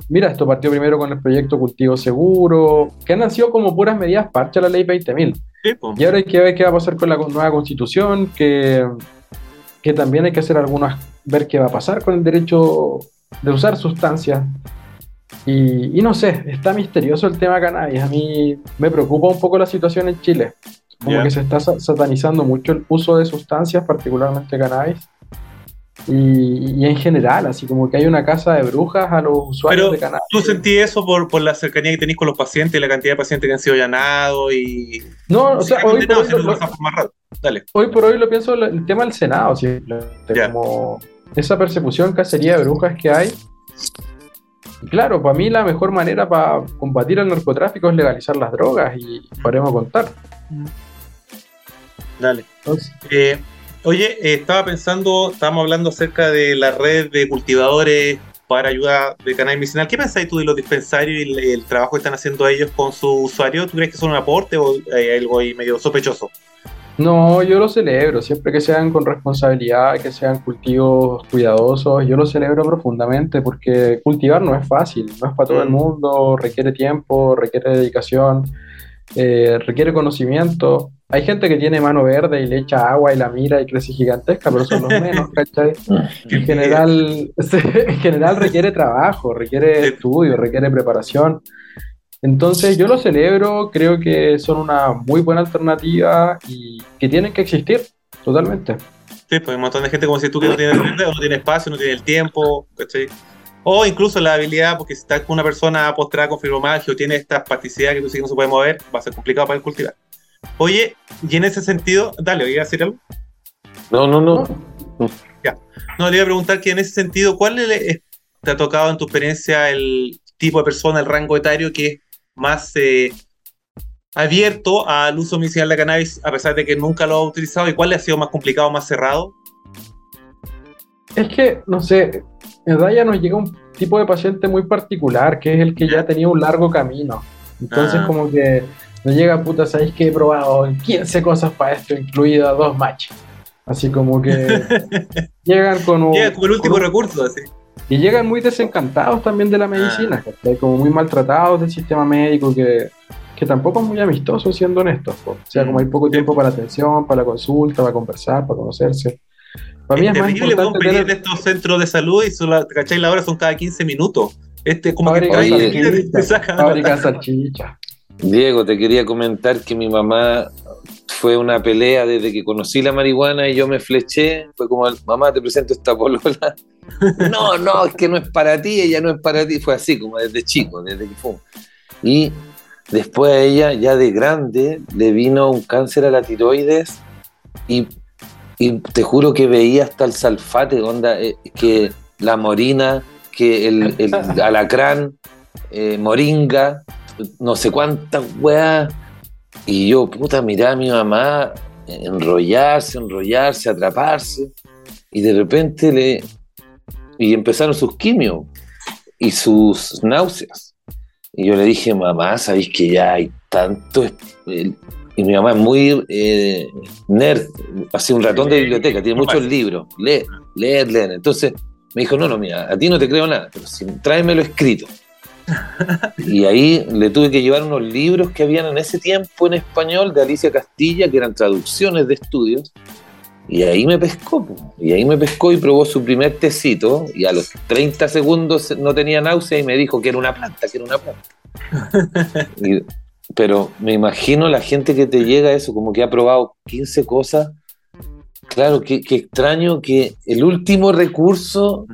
mira, esto partió primero con el proyecto Cultivo Seguro, que han nacido como puras medidas parche a la ley 20.000. Sí, pues. Y ahora hay que ver qué va a pasar con la nueva constitución, que también hay que hacer algunas, ver qué va a pasar con el derecho de usar sustancias. Y no sé, está misterioso el tema cannabis. A mí me preocupa un poco la situación en Chile, como que se está satanizando mucho el uso de sustancias, particularmente cannabis. Y en general, así como que hay una casa de brujas a los usuarios. Pero de cannabis. ¿Tú sentí eso por la cercanía que tenés con los pacientes y la cantidad de pacientes que han sido allanados? No, o sea, hoy por hoy lo pienso el tema del Senado, simplemente, como esa persecución, cacería de brujas que hay. Y claro, para mí la mejor manera para combatir el narcotráfico es legalizar las drogas y paremos a contar. Dale. Entonces, oye, estábamos hablando acerca de la red de cultivadores para ayuda de cannabis medicinal. ¿Qué pensáis tú de los dispensarios y el trabajo que están haciendo ellos con su usuario? ¿Tú crees que son un aporte o algo ahí medio sospechoso? No, yo lo celebro, siempre que sean con responsabilidad, que sean cultivos cuidadosos, yo lo celebro profundamente porque cultivar no es fácil, no es para todo el mundo, requiere tiempo, requiere dedicación, requiere conocimiento. Hay gente que tiene mano verde y le echa agua y la mira y crece gigantesca, pero son los menos, ¿cachai? En general requiere trabajo, requiere estudio, requiere preparación. Entonces yo lo celebro, creo que son una muy buena alternativa y que tienen que existir totalmente. Sí, pues hay un montón de gente como si tú que no tiene verde, no tiene espacio, no tiene el tiempo, ¿cachai? O incluso la habilidad, porque si estás con una persona postrada con fibromialgia o tiene esta espasticidad que tú sí que no se puede mover, va a ser complicado para el cultivar. Oye, y en ese sentido, dale, ¿oí a decir algo? No. Ya. No, le iba a preguntar que en ese sentido, ¿cuál te ha tocado en tu experiencia el tipo de persona, el rango etario que es más abierto al uso medicinal de cannabis a pesar de que nunca lo ha utilizado? ¿Y cuál le ha sido más complicado, más cerrado? Es que, no sé, en Daya nos llega un tipo de paciente muy particular, que es el que ya tenía un largo camino. Entonces como que nos llega, puta, sabéis que he probado 15 cosas para esto, incluidas 2 matches. Así como que llegan con un... Llegan como el último recurso, así. Y llegan muy desencantados también de la medicina, como muy maltratados del sistema médico, que tampoco es muy amistoso, siendo honestos. O sea, como hay poco tiempo para la atención, para la consulta, para conversar, para conocerse. Para mí es más importante tener... estos centros de salud y ¿cachai? La hora son cada 15 minutos. Como fábrica que fábrica salchicha. Diego, te quería comentar que mi mamá fue una pelea desde que conocí la marihuana y yo me fleché. Fue como, mamá, te presento esta polola. No, es que no es para ti, ella no es para ti. Fue así como desde chico, desde que fue. Y después a ella, ya de grande, le vino un cáncer a la tiroides y te juro que veía hasta el salfate, onda, que la morina, que el alacrán, moringa, no sé cuántas weas. Y yo, puta, miraba a mi mamá enrollarse, atraparse. Y de repente y empezaron sus quimios y sus náuseas. Y yo le dije, mamá, ¿sabéis que ya hay tanto? Y mi mamá es muy nerd, así un ratón de biblioteca, tiene muchos libros. Leer. Entonces me dijo, no, mira, a ti no te creo nada, pero tráemelo escrito. Y ahí le tuve que llevar unos libros que habían en ese tiempo en español de Alicia Castilla, que eran traducciones de estudios. Y ahí me pescó, y probó su primer tecito, y a los 30 segundos no tenía náusea y me dijo que era una planta, Pero me imagino la gente que te llega a eso, como que ha probado 15 cosas. Claro, qué extraño que el último recurso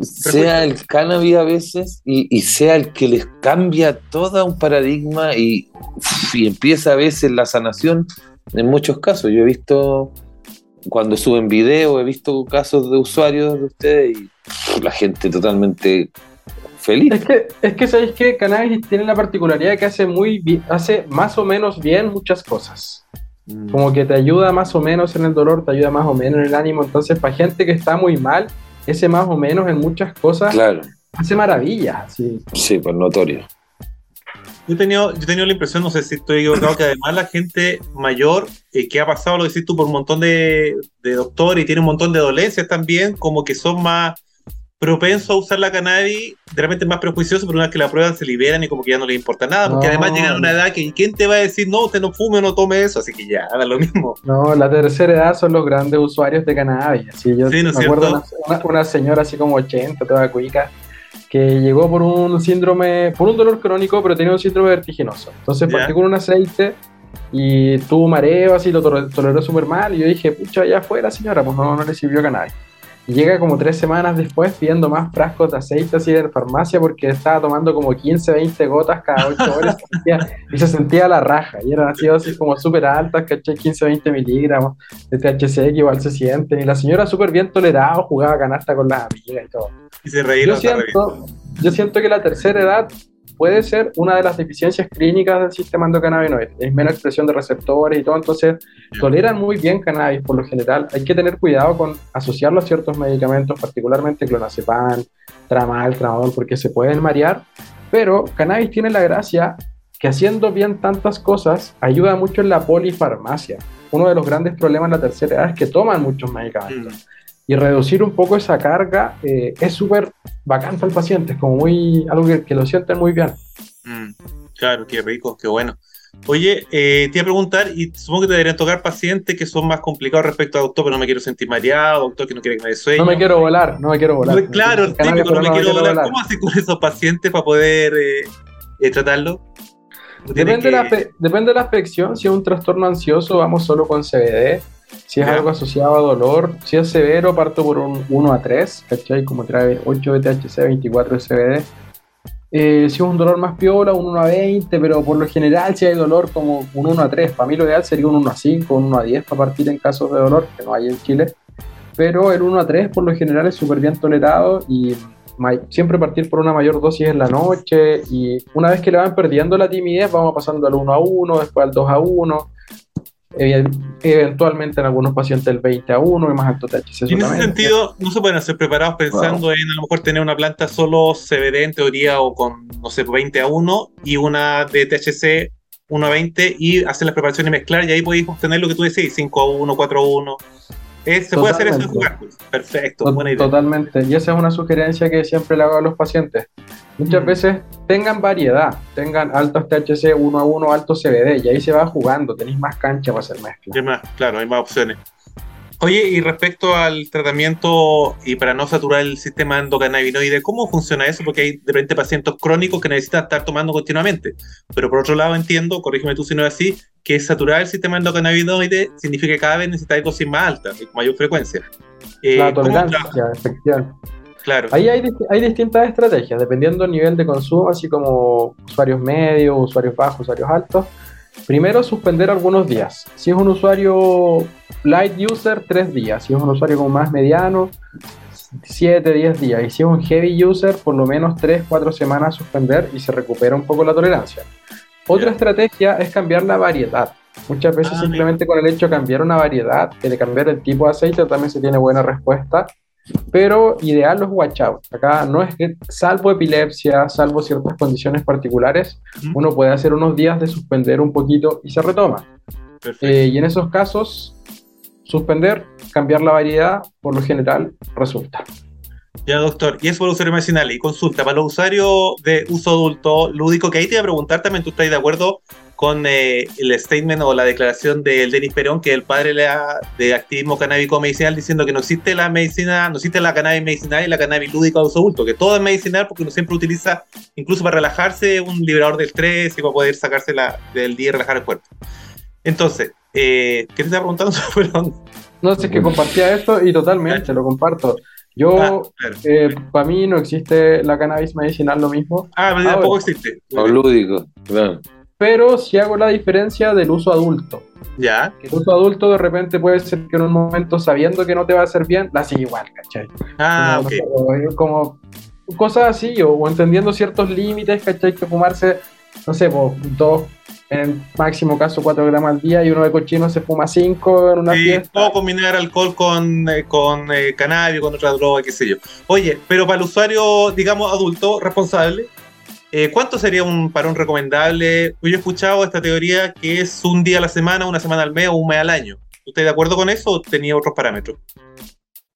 sea el cannabis a veces y sea el que les cambia todo un paradigma y empieza a veces la sanación en muchos casos. Yo he visto, cuando suben video, he visto casos de usuarios de ustedes y la gente totalmente feliz. Es que ¿sabéis qué? Cannabis tiene la particularidad de que hace más o menos bien muchas cosas. Como que te ayuda más o menos en el dolor, te ayuda más o menos en el ánimo. Entonces, para gente que está muy mal, ese más o menos en muchas cosas hace maravillas. Sí, pues notorio. Yo he tenido la impresión, no sé si estoy equivocado, que además la gente mayor que ha pasado, lo decís tú, por un montón de doctores y tiene un montón de dolencias también, como que son más propensos a usar la cannabis, realmente más prejuiciosos, pero una vez que la prueban se liberan y como que ya no les importa nada, porque además llegan a una edad que ¿quién te va a decir no, usted no fume o no tome eso? Así que ya, da lo mismo. No, la tercera edad son los grandes usuarios de cannabis. Así, yo sí, ¿no me acuerdo una señora así como 80, toda cuica, que llegó por un síndrome, por un dolor crónico, pero tenía un síndrome vertiginoso. Entonces partió con un aceite y tuvo mareo, así lo toleró súper mal. Y yo dije, pucha, allá afuera, señora, pues no le sirvió cannabis. Y llega como 3 semanas después pidiendo más frascos de aceite así de la farmacia porque estaba tomando como 15, 20 gotas cada 8 horas y se sentía la raja. Y eran así como súper altas, ¿cachai? 15, 20 miligramos de THC que igual se sienten. Y la señora súper bien tolerada, jugaba canasta con las amigas y todo. Y se reía. Yo siento que la tercera edad puede ser una de las deficiencias clínicas del sistema endocannabinoide, es menos expresión de receptores y todo, entonces toleran muy bien cannabis por lo general. Hay que tener cuidado con asociarlo a ciertos medicamentos, particularmente clonazepam, tramal, tramadol, porque se pueden marear, pero cannabis tiene la gracia que haciendo bien tantas cosas ayuda mucho en la polifarmacia. Uno de los grandes problemas en la tercera edad es que toman muchos medicamentos. Y reducir un poco esa carga es súper bacán para el paciente, es como muy, algo que lo sienten muy bien. Claro, qué rico, qué bueno. Oye, te iba a preguntar, y supongo que te deberían tocar pacientes que son más complicados respecto a doctor, pero no me quiero sentir mareado, doctor que no quiere que me sueñe. No me quiero volar. Claro, el típico, no me quiero volar. ¿Cómo haces con esos pacientes para poder tratarlo? Depende de la afección. Si es un trastorno ansioso, vamos solo con CBD. Si es algo asociado a dolor, si es severo, parto por un 1 a 3, ¿cachai? Como trae 8 de THC, 24 de CBD. Si es un dolor más piola, un 1 a 20, pero por lo general si hay dolor como un 1 a 3. Para mí lo ideal sería un 1 a 5, un 1 a 10 para partir en casos de dolor, que no hay en Chile. Pero el 1 a 3 por lo general es súper bien tolerado y siempre partir por una mayor dosis en la noche, y una vez que le van perdiendo la timidez vamos pasando al 1 a 1, después al 2 a 1, eventualmente en algunos pacientes el 20 a 1 y más alto THC. Y en ese sentido, ¿no se pueden hacer preparados pensando en a lo mejor tener una planta solo CBD en teoría o con, no sé, 20 a 1 y una de THC 1 a 20 y hacer las preparaciones y mezclar, y ahí podéis obtener lo que tú decís, 5 a 1, 4 a 1? Se puede hacer eso en jugar. Perfecto, buena idea. Totalmente, y esa es una sugerencia que siempre le hago a los pacientes. Muchas veces tengan variedad, tengan altos THC 1 a 1, altos CBD, y ahí se va jugando, tenéis más cancha para hacer mezcla. Hay más, claro, hay más opciones. Oye, y respecto al tratamiento y para no saturar el sistema endocannabinoide, ¿cómo funciona eso? Porque hay de repente pacientes crónicos que necesitan estar tomando continuamente. Pero por otro lado entiendo, corrígeme tú si no es así, que saturar el sistema endocannabinoide significa que cada vez necesitáis dosis más altas y con mayor frecuencia. La tolerancia, efectivamente. Claro. Ahí hay distintas estrategias, dependiendo del nivel de consumo, así como usuarios medios, usuarios bajos, usuarios altos. Primero, suspender algunos días. Si es un usuario light user, 3 días. Si es un usuario como más mediano, 7, 10 días. Y si es un heavy user, por lo menos 3, 4 semanas suspender y se recupera un poco la tolerancia. Otra estrategia es cambiar la variedad. Muchas veces simplemente con el hecho de cambiar una variedad, de cambiar el tipo de aceite, también se tiene buena respuesta. Pero ideal los watch out. Acá no es que, salvo epilepsia, salvo ciertas condiciones particulares, uno puede hacer unos días de suspender un poquito y se retoma. Y en esos casos, suspender, cambiar la variedad, por lo general, resulta. Ya, doctor, y eso para los usuarios medicinales. Y consulta, para los usuarios de uso adulto lúdico, que ahí te iba a preguntar también, ¿tú estás de acuerdo con el statement o la declaración del Denis Perón, que es el padre de activismo canábico medicinal, diciendo que no existe la medicina, no existe la cannabis medicinal y la cannabis lúdica de uso adulto, que todo es medicinal porque uno siempre utiliza, incluso para relajarse, un liberador de estrés y para poder sacarse del día y relajar el cuerpo? Entonces, ¿qué te estaba preguntando? Perdón. No, es que compartía esto y totalmente lo comparto. Para mí no existe la cannabis medicinal lo mismo. Tampoco existe. O lúdico, claro. Pero si hago la diferencia del uso adulto. Ya. El uso adulto de repente puede ser que en un momento, sabiendo que no te va a hacer bien, la sigue igual, ¿cachai? No, como cosas así, o entendiendo ciertos límites, ¿cachai? Que fumarse, no sé, pues, 2, en el máximo caso 4 gramos al día, y uno de cochino se fuma 5 en una fiesta. O combinar alcohol con cannabis, con otra droga, qué sé yo. Oye, pero para el usuario, digamos, adulto, responsable, ¿cuánto sería un parón recomendable? Yo he escuchado esta teoría que es un día a la semana, una semana al mes o un mes al año. ¿Usted de acuerdo con eso o tenía otros parámetros?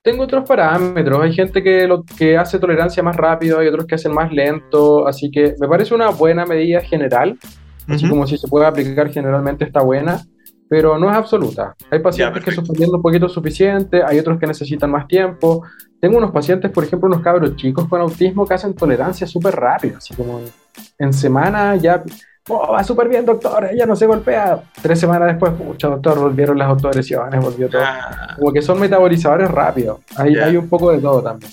Tengo otros parámetros. Hay gente que hace tolerancia más rápido, hay otros que hacen más lento. Así que me parece una buena medida general. Así como si se puede aplicar generalmente está buena, pero no es absoluta. Hay pacientes que suspendiendo un poquito es suficiente, hay otros que necesitan más tiempo. Tengo unos pacientes, por ejemplo, unos cabros chicos con autismo que hacen tolerancia súper rápido, así como en semana ya, va súper bien, doctor, ella no se golpea. 3 semanas después, pucha, doctor, volvieron las autolesiones, volvió todo. Como que son metabolizadores rápidos. Hay un poco de todo también.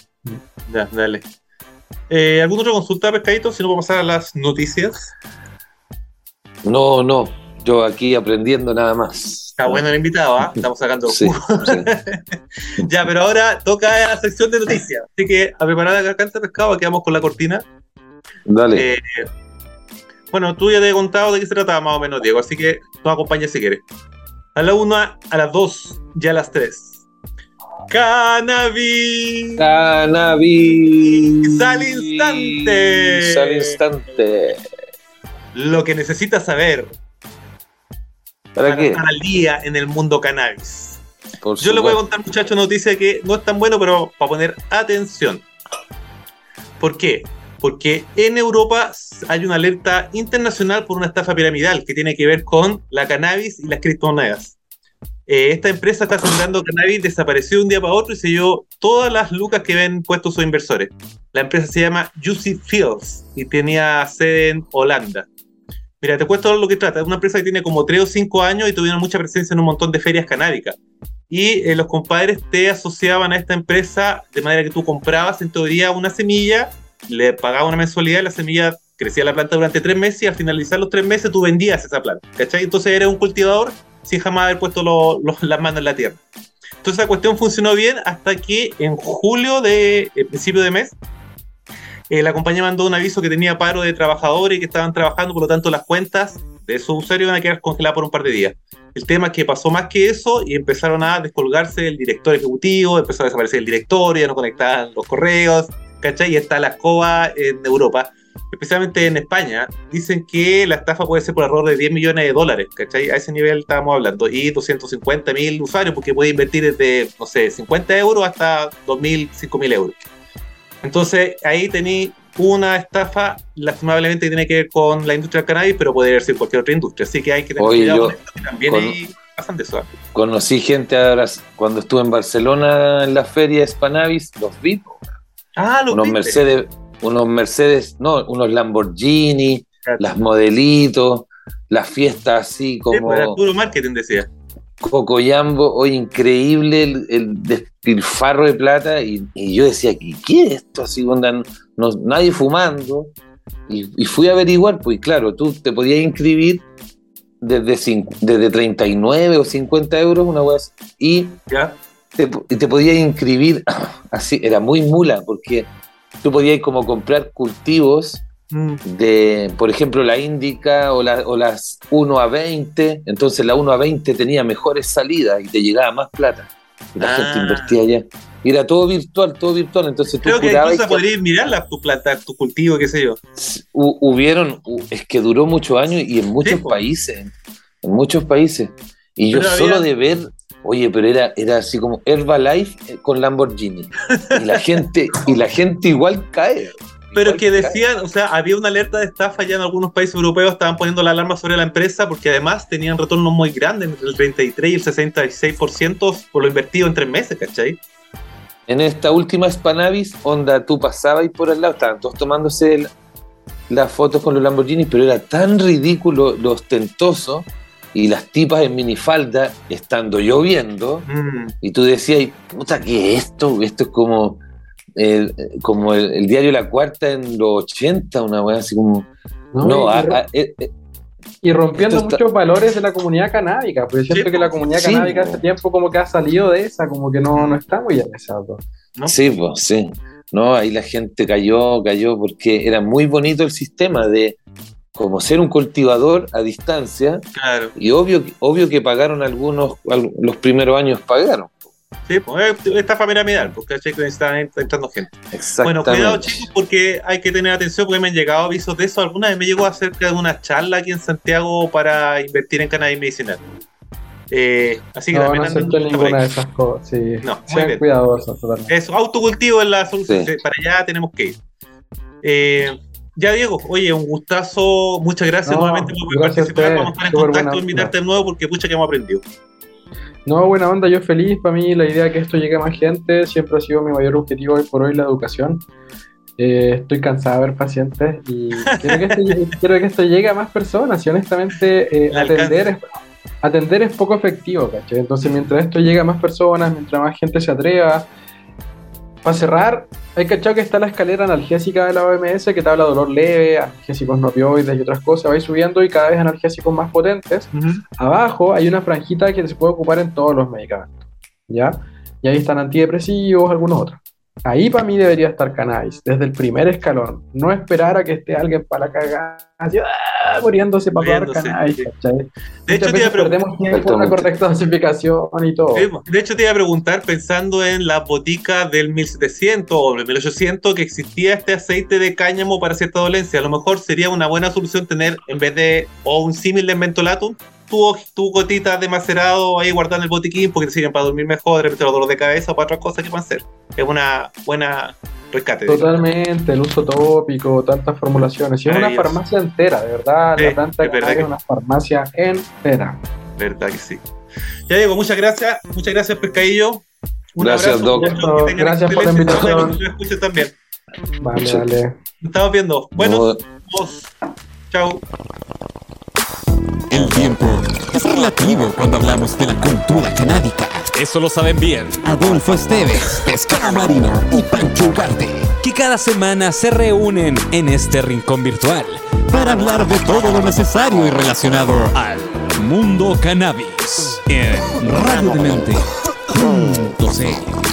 Dale. ¿Alguna otra consulta, Pescadito? Si no, vamos a pasar a las noticias. No. Yo aquí aprendiendo nada más. Está bueno el invitado, ¿ah? Estamos sacando sí. Ya, pero ahora toca la sección de noticias. Así que a preparar la garganta, Pescado, que vamos con la cortina. Dale. Bueno, tú ya te he contado de qué se trataba más o menos, Diego, así que nos acompañas si quieres. A la 1, a las 2 y a las 3. ¡Cannabis! ¡Cannabis! ¡Al instante! ¡Al instante! Lo que necesitas saber para estar al día en el mundo cannabis. Yo les voy a contar, muchachos, noticia que no es tan bueno, pero para poner atención. ¿Por qué? Porque en Europa hay una alerta internacional por una estafa piramidal que tiene que ver con la cannabis y las criptomonedas. Esta empresa está sembrando cannabis, desapareció de un día para otro y se llevó todas las lucas que habían puesto sus inversores. La empresa se llama Juicy Fields y tenía sede en Holanda. Mira, te cuento lo que trata. Es una empresa que tiene como 3 o 5 años y tuvieron mucha presencia en un montón de ferias canábicas. Y los compadres te asociaban a esta empresa de manera que tú comprabas, en teoría, una semilla, le pagaba una mensualidad y la semilla crecía la planta durante 3 meses y al finalizar los 3 meses tú vendías esa planta, ¿cachai? Entonces eres un cultivador sin jamás haber puesto las manos en la tierra. Entonces la cuestión funcionó bien hasta que en julio de principio de mes la compañía mandó un aviso que tenía paro de trabajadores y que estaban trabajando, por lo tanto las cuentas de esos usuarios van a quedar congeladas por un par de días. El tema es que pasó más que eso y empezaron a descolgarse el director ejecutivo, empezó a desaparecer el directorio, ya no conectaban los correos, ¿cachai? Y está la escoba en Europa, especialmente en España. Dicen que la estafa puede ser por error de $10 millones, ¿cachai? A ese nivel estábamos hablando. Y 250.000 usuarios, porque puede invertir desde, no sé, 50 euros hasta 2.000, 5.000 euros. Entonces, ahí tení una estafa, lastimablemente, que tiene que ver con la industria del cannabis, pero puede haber sido cualquier otra industria. Así que hay que tener cuidado con esto, que también hay bastante suave. Conocí gente ahora, cuando estuve en Barcelona en la feria de Spannabis, los vi. Ah, unos Mercedes, unos Lamborghini, claro. Las modelitos, las fiestas así como... Era puro marketing, decía. Cocoyambo, hoy increíble el despilfarro de plata y yo decía, ¿qué es esto? Así andan nadie fumando y fui a averiguar, pues claro, tú te podías inscribir desde 39 o 50 euros, una hueá así, y... ¿Ya? Te podías inscribir así, era muy mula, porque tú podías como comprar cultivos de, por ejemplo, la índica o las 1 a 20. Entonces la 1 a 20 tenía mejores salidas y te llegaba más plata y la gente invertía allá y era todo virtual, entonces creo tú que incluso podrías mirarla, tu planta, tu cultivo, qué sé yo. Es que duró muchos años y en muchos países y pero yo solo había... de ver. Oye, pero era así como Herbalife con Lamborghini. Y la gente igual cae. Pero que decían, o sea, había una alerta de estafa ya en algunos países europeos, estaban poniendo la alarma sobre la empresa porque además tenían retornos muy grandes, entre el 33 y el 66% por lo invertido en 3 meses, ¿cachai? En esta última Spannabis, onda, tú pasabas y por al lado estaban todos tomándose las fotos con los Lamborghini, pero era tan ridículo lo ostentoso. Y las tipas en minifalda, estando lloviendo, y tú decías, puta, ¿qué es esto? Esto es como el diario La Cuarta en los 80, una weá así como... Y rompiendo muchos valores de la comunidad canábica, porque yo siento que la comunidad canábica hace tiempo como que ha salido de esa, como que no está muy avanzada, ¿no? Sí, pues, sí. No, ahí la gente cayó, porque era muy bonito el sistema de... como ser un cultivador a distancia, claro. Y obvio que pagaron algunos los primeros años pagaron. Sí, pues estafa piramidal, porque están entrando gente. Bueno, cuidado chicos, porque hay que tener atención, porque me han llegado avisos de eso. Alguna vez me llegó acerca de una charla aquí en Santiago para invertir en cannabis medicinal. Así que no ninguna de esas cosas, sí. No, muy bien. Cuidadosos, totalmente. Eso, autocultivo es la solución, sí. Para allá tenemos que ir. Ya, Diego, oye, un gustazo, muchas gracias nuevamente por participar, vamos a estar en contacto, invitarte de nuevo porque pucha que hemos aprendido. No, buena onda, yo feliz, para mí la idea de que esto llegue a más gente siempre ha sido mi mayor objetivo hoy por hoy, la educación. Estoy cansado de ver pacientes y quiero que esto llegue a más personas y honestamente atender es poco efectivo, ¿cachai? Entonces mientras esto llegue a más personas, mientras más gente se atreva... Para cerrar, hay cachado que está la escalera analgésica de la OMS que te habla de dolor leve, analgésicos no opioides y otras cosas. Vais subiendo y cada vez analgésicos más potentes. Uh-huh. Abajo hay una franjita que se puede ocupar en todos los medicamentos, ¿ya? Y ahí están antidepresivos, algunos otros. Ahí para mí debería estar cannabis, desde el primer escalón. No esperar a que esté alguien para la cagada. muriéndose para probar cannabis. Sí. De hecho, te iba a preguntar. Tiempo en la correcta dosificación y todo. De hecho, te iba a preguntar, pensando en las boticas del 1700 o del 1800, que existía este aceite de cáñamo para cierta dolencia. A lo mejor sería una buena solución tener, en vez de o un símil de mentolatum, tu gotita de macerado ahí guardando el botiquín, porque te sirven para dormir mejor, de repente los dolores de cabeza o para otras cosas que van a hacer. Es una buena rescate. Totalmente, el uso tópico, tantas formulaciones. Y es una farmacia entera, de verdad. Sí, la planta es una farmacia entera. Verdad que sí. Ya Diego, muchas gracias Pescadillo. Gracias, Doc. Gracias por la invitación. Lo escucho también. Vale, vale. Nos estamos viendo. Bueno, vos. Chao. El tiempo es relativo cuando hablamos de la cultura canábica. Eso lo saben bien Adolfo Estevez, Pescao Marino y Pancho Garte, que cada semana se reúnen en este rincón virtual para hablar de todo lo necesario y relacionado al mundo cannabis en RadioDemente.cl.